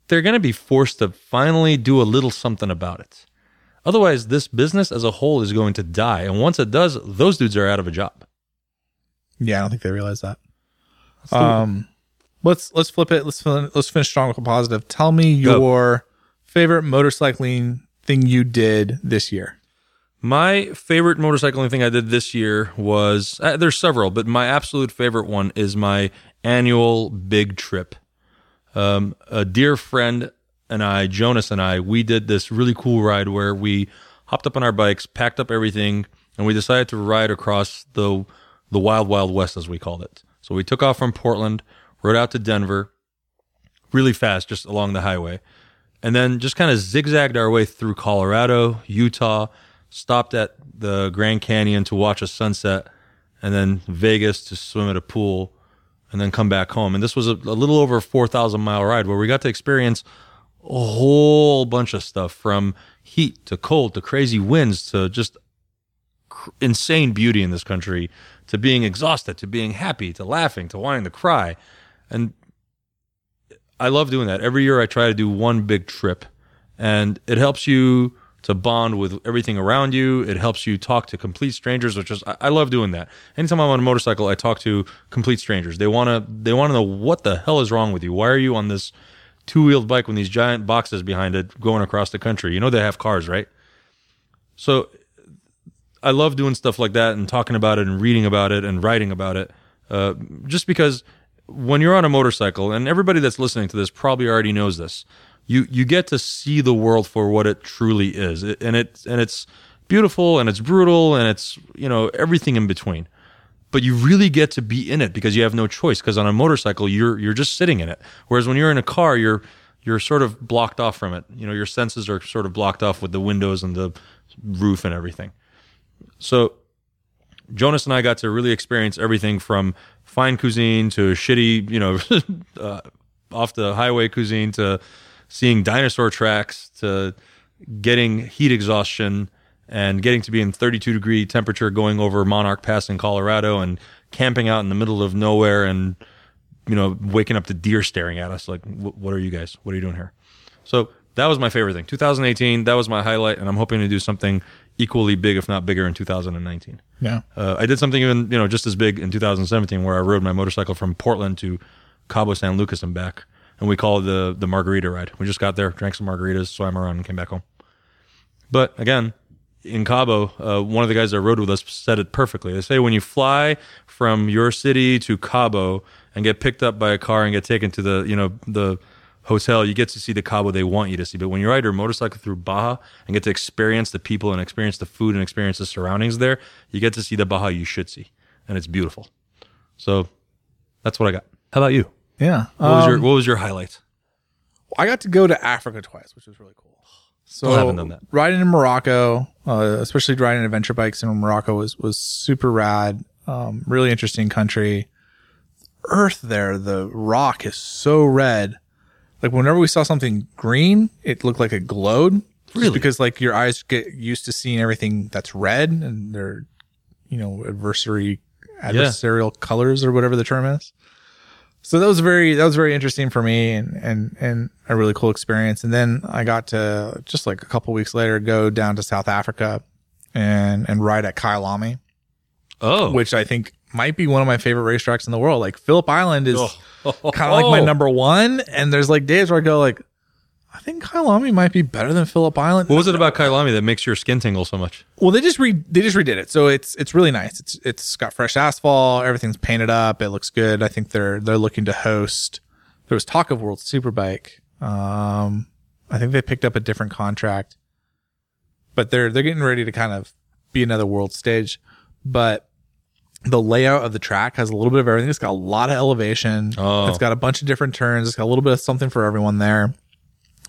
they're going to be forced to finally do a little something about it. Otherwise, this business as a whole is going to die. And once it does, those dudes are out of a job. Yeah, I don't think they realize that. Let's flip it. Let's finish strong with a positive. Tell me your favorite motorcycling thing you did this year. My favorite motorcycling thing I did this year was, there's several, but my absolute favorite one is my annual big trip. A dear friend and I, Jonas and I, we did this really cool ride where we hopped up on our bikes, packed up everything, and we decided to ride across the Wild Wild West, as we called it. So we took off from Portland, rode out to Denver, really fast, just along the highway, and then just kind of zigzagged our way through Colorado, Utah, stopped at the Grand Canyon to watch a sunset, and then Vegas to swim at a pool, and then come back home. And this was a little over 4,000-mile ride where we got to experience a whole bunch of stuff, from heat to cold to crazy winds to just insane beauty in this country, to being exhausted, to being happy, to laughing, to wanting to cry. And I love doing that. Every year I try to do one big trip, and it helps you to bond with everything around you. It helps you talk to complete strangers, which is, I love doing that. Anytime I'm on a motorcycle, I talk to complete strangers. They want to know what the hell is wrong with you. Why are you on this two-wheeled bike with these giant boxes behind it going across the country? You know they have cars, right? So I love doing stuff like that and talking about it and reading about it and writing about it. just because when you're on a motorcycle, and everybody that's listening to this probably already knows this, you get to see the world for what it truly is, and it's beautiful, and it's brutal, and it's, you know, everything in between. But you really get to be in it because you have no choice. Because on a motorcycle, you're just sitting in it. Whereas when you're in a car, you're sort of blocked off from it. You know, your senses are sort of blocked off with the windows and the roof and everything. So Jonas and I got to really experience everything from fine cuisine to shitty, you know, off the highway cuisine, to seeing dinosaur tracks, to getting heat exhaustion, and getting to be in 32-degree temperature going over Monarch Pass in Colorado, and camping out in the middle of nowhere, and, you know, waking up to deer staring at us like, what are you guys? What are you doing here? So that was my favorite thing. 2018, that was my highlight, and I'm hoping to do something equally big, if not bigger, in 2019. Yeah. I did something even, you know, just as big in 2017, where I rode my motorcycle from Portland to Cabo San Lucas and back, and we called the margarita ride. We just got there, drank some margaritas, swam around, and came back home. But again, in Cabo, one of the guys that rode with us said it perfectly. They say when you fly from your city to Cabo and get picked up by a car and get taken to the, you know, the hotel, you get to see the Cabo they want you to see. But when you ride your motorcycle through Baja and get to experience the people and experience the food and experience the surroundings there, you get to see the Baja you should see, and it's beautiful. So that's what I got. How about you? Yeah. What was your highlight? I got to go to Africa twice, which was really cool. So haven't done that. Riding in Morocco, especially riding adventure bikes in Morocco, was super rad. Really interesting country. Earth there, the rock is so red. Like whenever we saw something green, it looked like it glowed. Really? Just because like your eyes get used to seeing everything that's red, and they're, you know, adversarial colors or whatever the term is. So that was very interesting for me, and a really cool experience. And then I got to, just like a couple weeks later, go down to South Africa and ride at Kyalami. Oh. Which I think might be one of my favorite racetracks in the world. Like Phillip Island is kind of like my number one. And there's like days where I go like, I think Kyalami might be better than Phillip Island. What was it about Kyalami that makes your skin tingle so much? Well, they just redid it, so it's really nice. It's got fresh asphalt, everything's painted up, it looks good. I think they're looking to host. There was talk of World Superbike. I think they picked up a different contract, but they're getting ready to kind of be another world stage. But the layout of the track has a little bit of everything. It's got a lot of elevation. Oh. It's got a bunch of different turns. It's got a little bit of something for everyone there.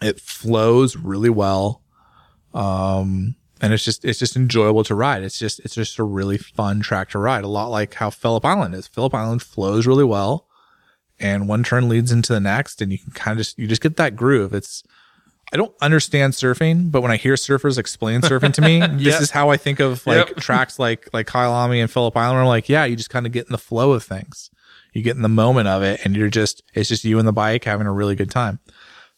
It flows really well. And it's just enjoyable to ride. It's just a really fun track to ride. A lot like how Phillip Island is. Phillip Island flows really well, and one turn leads into the next, and you can kind of just get that groove. I don't understand surfing, but when I hear surfers explain surfing to me, this is how I think of like tracks like Kyalami and Phillip Island. I'm like, yeah, you just kind of get in the flow of things. You get in the moment of it, and it's just you and the bike having a really good time.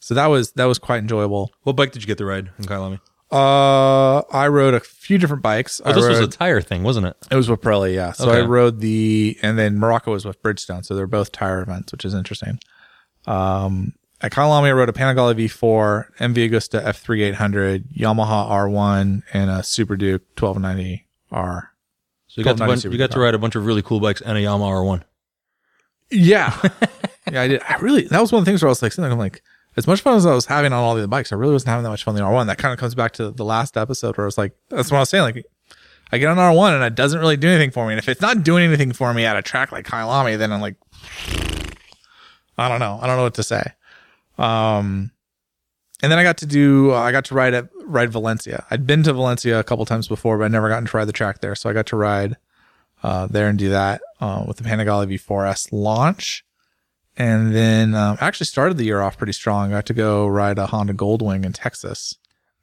So that was quite enjoyable. What bike did you get to ride in Kyalami? I rode a few different bikes. Oh, this was a tire thing, wasn't it? It was with Pirelli, yeah. So okay. I rode and then Morocco was with Bridgestone. So they're both tire events, which is interesting. At Kyalami, I rode a Panigale V4, MV Agusta F3800, Yamaha R1, and a Super Duke 1290R. So you got to ride a bunch of really cool bikes and a Yamaha R1. Yeah. Yeah, I did. That was one of the things where I was like, I'm like, as much fun as I was having on all the bikes, I really wasn't having that much fun on the R1. That kind of comes back to the last episode where I was like, that's what I was saying. Like, I get on R1 and it doesn't really do anything for me. And if it's not doing anything for me at a track like Kyalami, then I'm like, I don't know what to say. And then I got to ride Valencia. I'd been to Valencia a couple times before, but I'd never gotten to ride the track there. So I got to ride there and do that with the Panigale V4S launch. And then I actually started the year off pretty strong. I got to go ride a Honda Goldwing in Texas,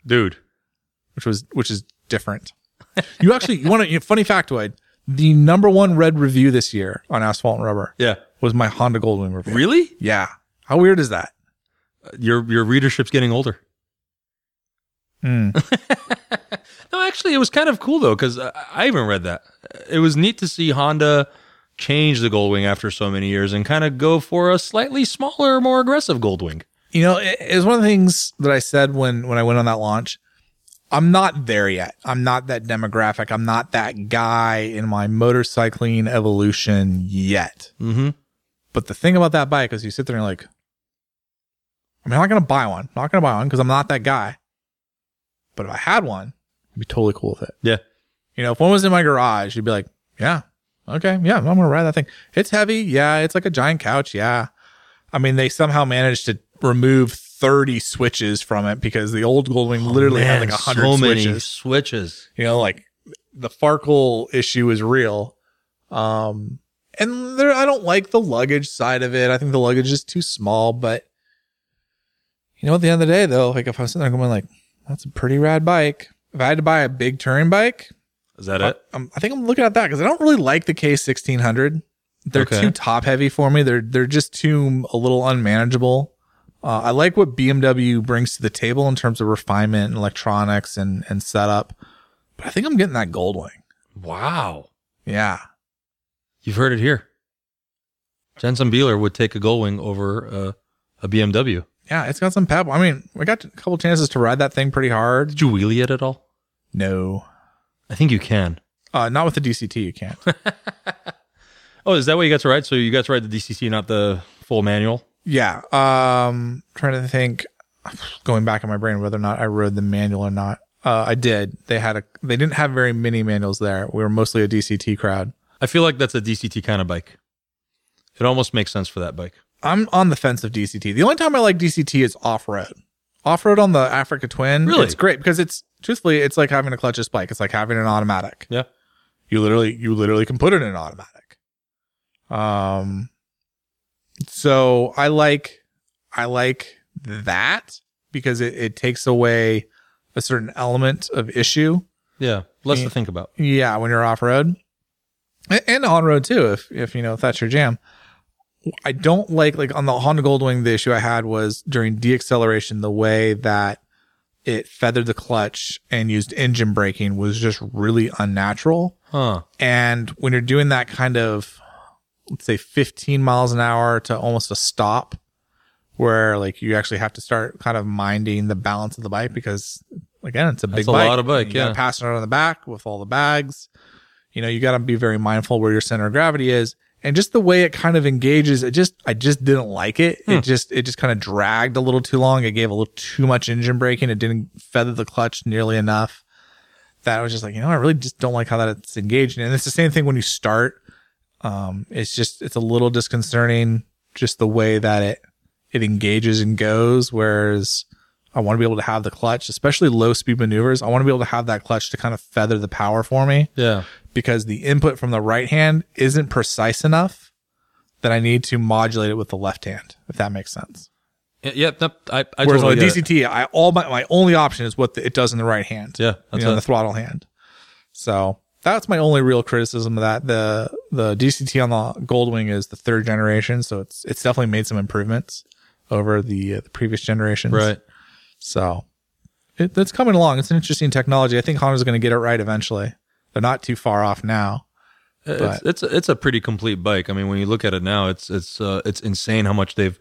dude, which is different. You actually funny factoid. The number one red review this year on Asphalt and Rubber, was my Honda Goldwing review. Really? Yeah. How weird is that? Your readership's getting older. No, actually, it was kind of cool though, because I even read that. It was neat to see Honda change the Goldwing after so many years and kind of go for a slightly smaller, more aggressive Goldwing. You know, it was one of the things that I said when I went on that launch. I'm not there yet. I'm not that demographic. I'm not that guy in my motorcycling evolution yet. Mm-hmm. But the thing about that bike is you sit there and you're like, I'm not going to buy one. I'm not going to buy one because I'm not that guy. But if I had one, I'd be totally cool with it. Yeah. You know, if one was in my garage, you'd be like, yeah, okay. Yeah, I'm going to ride that thing. It's heavy. Yeah. It's like a giant couch. Yeah. I mean, they somehow managed to remove 30 switches from it because the old Goldwing had like 100 switches. You know, like the Farkle issue is real. And I don't like the luggage side of it. I think the luggage is too small, but you know, at the end of the day though, like if I was sitting there going like, that's a pretty rad bike. If I had to buy a big touring bike, I think I'm looking at that because I don't really like the K1600. They're too top heavy for me. They're just too a little unmanageable. I like what BMW brings to the table in terms of refinement and electronics and setup, but I think I'm getting that Goldwing. Wow. Yeah. You've heard it here. Jensen Beeler would take a Goldwing over a BMW. Yeah, it's got some pebble. I mean, we got a couple chances to ride that thing pretty hard. Did you wheelie it at all? No. I think you can. Not with the DCT, you can't. Oh, is that what you got to ride? So you got to ride the DCT, not the full manual? Yeah. Trying to think, going back in my brain, whether or not I rode the manual or not. I did. They didn't have very many manuals there. We were mostly a DCT crowd. I feel like that's a DCT kind of bike. It almost makes sense for that bike. I'm on the fence of DCT. The only time I like DCT is off-road. Off-road on the Africa Twin. Really? It's great because it's like having a clutchless bike. It's like having an automatic. Yeah. You literally can put it in an automatic. So I like that because it takes away a certain element of issue. Yeah. Less to think about. Yeah. When you're off-road and on-road too, if you know, if that's your jam. I don't like on the Honda Goldwing, the issue I had was during deacceleration, the way that it feathered the clutch and used engine braking was just really unnatural. Huh. And when you're doing that kind of, let's say 15 miles an hour to almost a stop where like you actually have to start kind of minding the balance of the bike because again, it's a big bike. That's a lot of bike. Yeah. Passing it on the back with all the bags, you know, you got to be very mindful where your center of gravity is. And just the way it kind of engages, I just didn't like it. Hmm. It just kind of dragged a little too long. It gave a little too much engine braking. It didn't feather the clutch nearly enough. That I was just like, you know, I really just don't like how that it's engaged. And it's the same thing when you start. It's a little disconcerting, just the way that it engages and goes. Whereas I want to be able to have the clutch, especially low speed maneuvers. I want to be able to have that clutch to kind of feather the power for me. Yeah. Because the input from the right hand isn't precise enough that I need to modulate it with the left hand, if that makes sense. Yep. Yeah, I whereas totally on the DCT, my only option is what it does in the right hand. Yeah, that's the throttle hand. So that's my only real criticism of that. The DCT on the Goldwing is the third generation, so it's definitely made some improvements over the previous generations. Right. So it's coming along. It's an interesting technology. I think Honda's going to get it right eventually. They're not too far off now. It's a pretty complete bike. I mean, when you look at it now, it's insane how much they've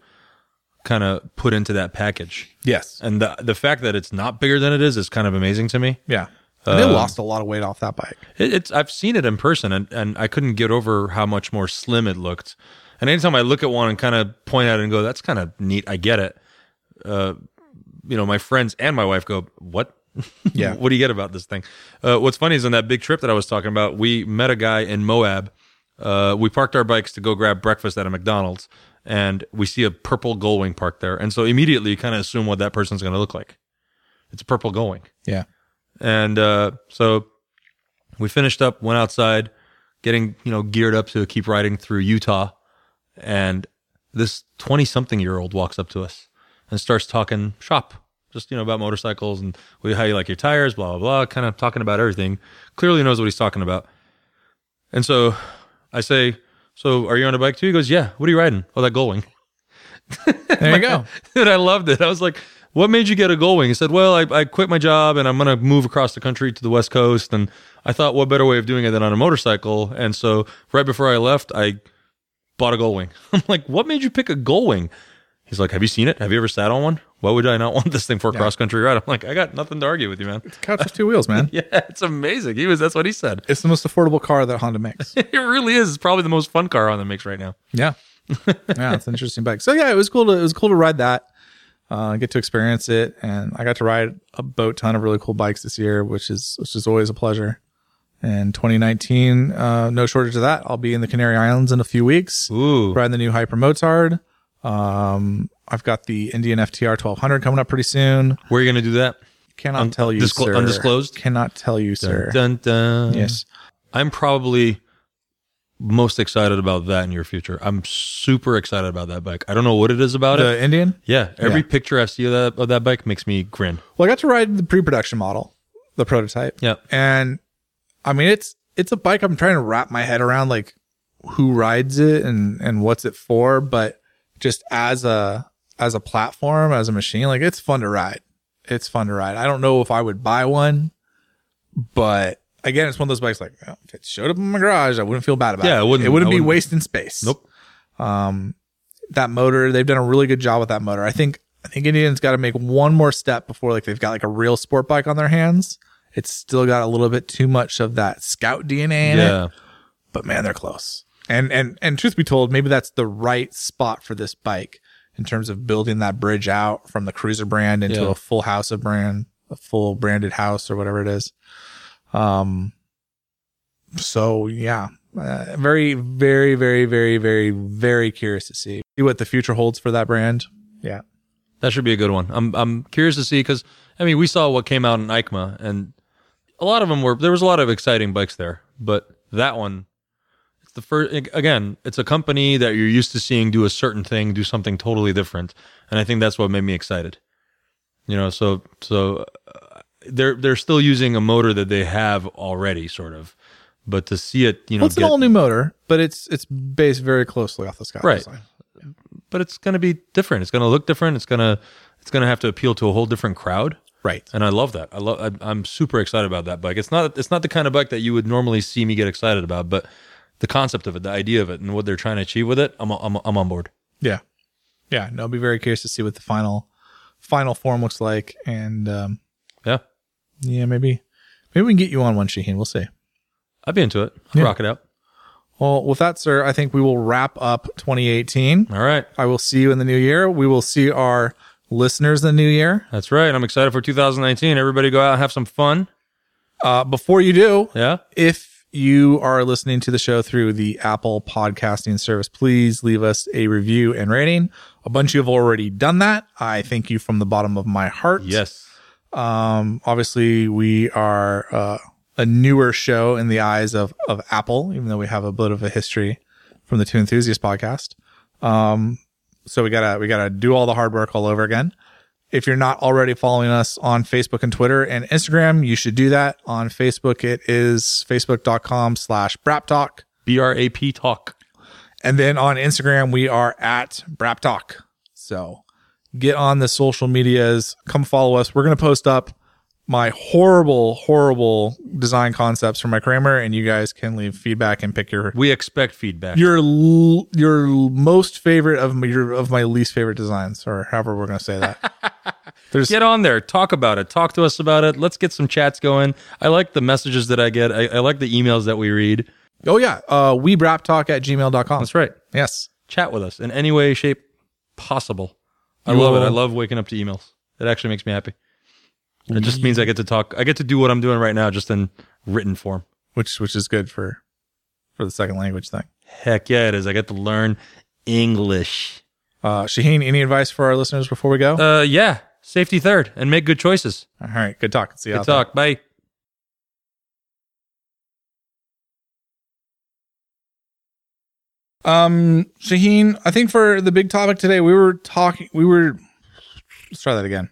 kind of put into that package. Yes. And the fact that it's not bigger than it is kind of amazing to me. Yeah. And they lost a lot of weight off that bike. I've seen it in person, and I couldn't get over how much more slim it looked. And anytime I look at one and kind of point at it and go, that's kind of neat. I get it. You know, my friends and my wife go, what? Yeah. What do you get about this thing? What's funny is on that big trip that I was talking about, we met a guy in Moab. We parked our bikes to go grab breakfast at a McDonald's, and we see a purple Goldwing parked there. And so immediately you kind of assume what that person's going to look like. It's a purple Goldwing. Yeah. And so we finished up, went outside, getting, you know, geared up to keep riding through Utah. And this 20-something-year-old walks up to us and starts talking shop. Just, you know, about motorcycles and how you like your tires, blah, blah, blah, kind of talking about everything. Clearly knows what he's talking about. And so I say, so are you on a bike too? He goes, yeah. What are you riding? Oh, that Goldwing. There you go. And I loved it. I was like, what made you get a Goldwing? He said, well, I quit my job and I'm going to move across the country to the West Coast. And I thought, what better way of doing it than on a motorcycle? And so right before I left, I bought a Goldwing. I'm like, what made you pick a Goldwing? He's like, have you seen it? Have you ever sat on one? Why would I not want this thing for a cross-country ride? I'm like, I got nothing to argue with you, man. It's a couch with two wheels, man. Yeah, it's amazing. That's what he said. It's the most affordable car that Honda makes. It really is. It's probably the most fun car Honda makes right now. Yeah. Yeah, it's an interesting bike. So yeah, it was cool to ride that. Get to experience it, and I got to ride a boat ton of really cool bikes this year, which is always a pleasure. And 2019, no shortage of that. I'll be in the Canary Islands in a few weeks. Ooh. Riding the new Hyper Motard. I've got the Indian FTR 1200 coming up pretty soon. Where are you going to do that? Cannot tell you, sir. Undisclosed? Cannot tell you, sir. Dun, dun, dun. Yes. I'm probably most excited about that in your future. I'm super excited about that bike. I don't know what it is about the Indian? Yeah. Every picture I see of that bike makes me grin. Well, I got to ride the pre-production model, the prototype. Yeah. And I mean, it's a bike I'm trying to wrap my head around, like, who rides it and what's it for, but just as a platform, as a machine, like, it's fun to ride. It's fun to ride. I don't know if I would buy one, but again, it's one of those bikes, like, if it showed up in my garage, I wouldn't feel bad about it. It wouldn't be wasting space. Nope. That motor, they've done a really good job with that motor. I think Indian's got to make one more step before, like, they've got like a real sport bike on their hands. It's still got a little bit too much of that scout DNA in it, but man, they're close. And truth be told, maybe that's the right spot for this bike in terms of building that bridge out from the cruiser brand into a full house of brand, a full branded house or whatever it is. So yeah, very, very, very, very, very, very curious to see what the future holds for that brand. Yeah, that should be a good one. I'm curious to see, because I mean, we saw what came out in EICMA, and a lot of them there was a lot of exciting bikes there, but that one. The first, again, it's a company that you're used to seeing do a certain thing, do something totally different, and I think that's what made me excited. You know, so they're still using a motor that they have already, sort of, but to see it, you know, it's an all new motor, but it's based very closely off the Scott design. But it's going to be different. It's going to look different. It's going to have to appeal to a whole different crowd. Right. And I love that. I'm super excited about that bike. It's not the kind of bike that you would normally see me get excited about, but the concept of it, the idea of it, and what they're trying to achieve with it, I'm on board. Yeah. Yeah. No, I'll be very curious to see what the final form looks like. And yeah, maybe we can get you on one, Shaheen. We'll see. I'd be into it. I'll rock it out. Well, with that, sir, I think we will wrap up 2018. All right. I will see you in the new year. We will see our listeners in the new year. That's right. I'm excited for 2019. Everybody go out and have some fun. Before you do, if you are listening to the show through the Apple podcasting service, please leave us a review and rating. A bunch of you have already done that. I thank you from the bottom of my heart. Yes. Obviously, we are a newer show in the eyes of Apple, even though we have a bit of a history from the Two Enthusiasts podcast. So we gotta do all the hard work all over again. If you're not already following us on Facebook and Twitter and Instagram, you should do that. On Facebook, it is facebook.com/BrapTalk. BRAP Talk. And then on Instagram, we are at Brap Talk. So get on the social medias. Come follow us. We're going to post up my horrible, horrible design concepts for my Kramer, and you guys can leave feedback and pick your... We expect feedback. Your most favorite of my least favorite designs, or however we're going to say that. Get on there. Talk about it. Talk to us about it. Let's get some chats going. I like the messages that I get. I like the emails that we read. Oh, yeah. WeBrapTalk@gmail.com. That's right. Yes. Chat with us in any way, shape possible. I love it. I love waking up to emails. It actually makes me happy. It just means I get to talk. I get to do what I'm doing right now, just in written form, which is good for the second language thing. Heck yeah, it is. I get to learn English. Shaheen, any advice for our listeners before we go? Yeah, safety third, and make good choices. All right, good talk. See you. Good talk. Bye. Shaheen, I think for the big topic today, let's try that again.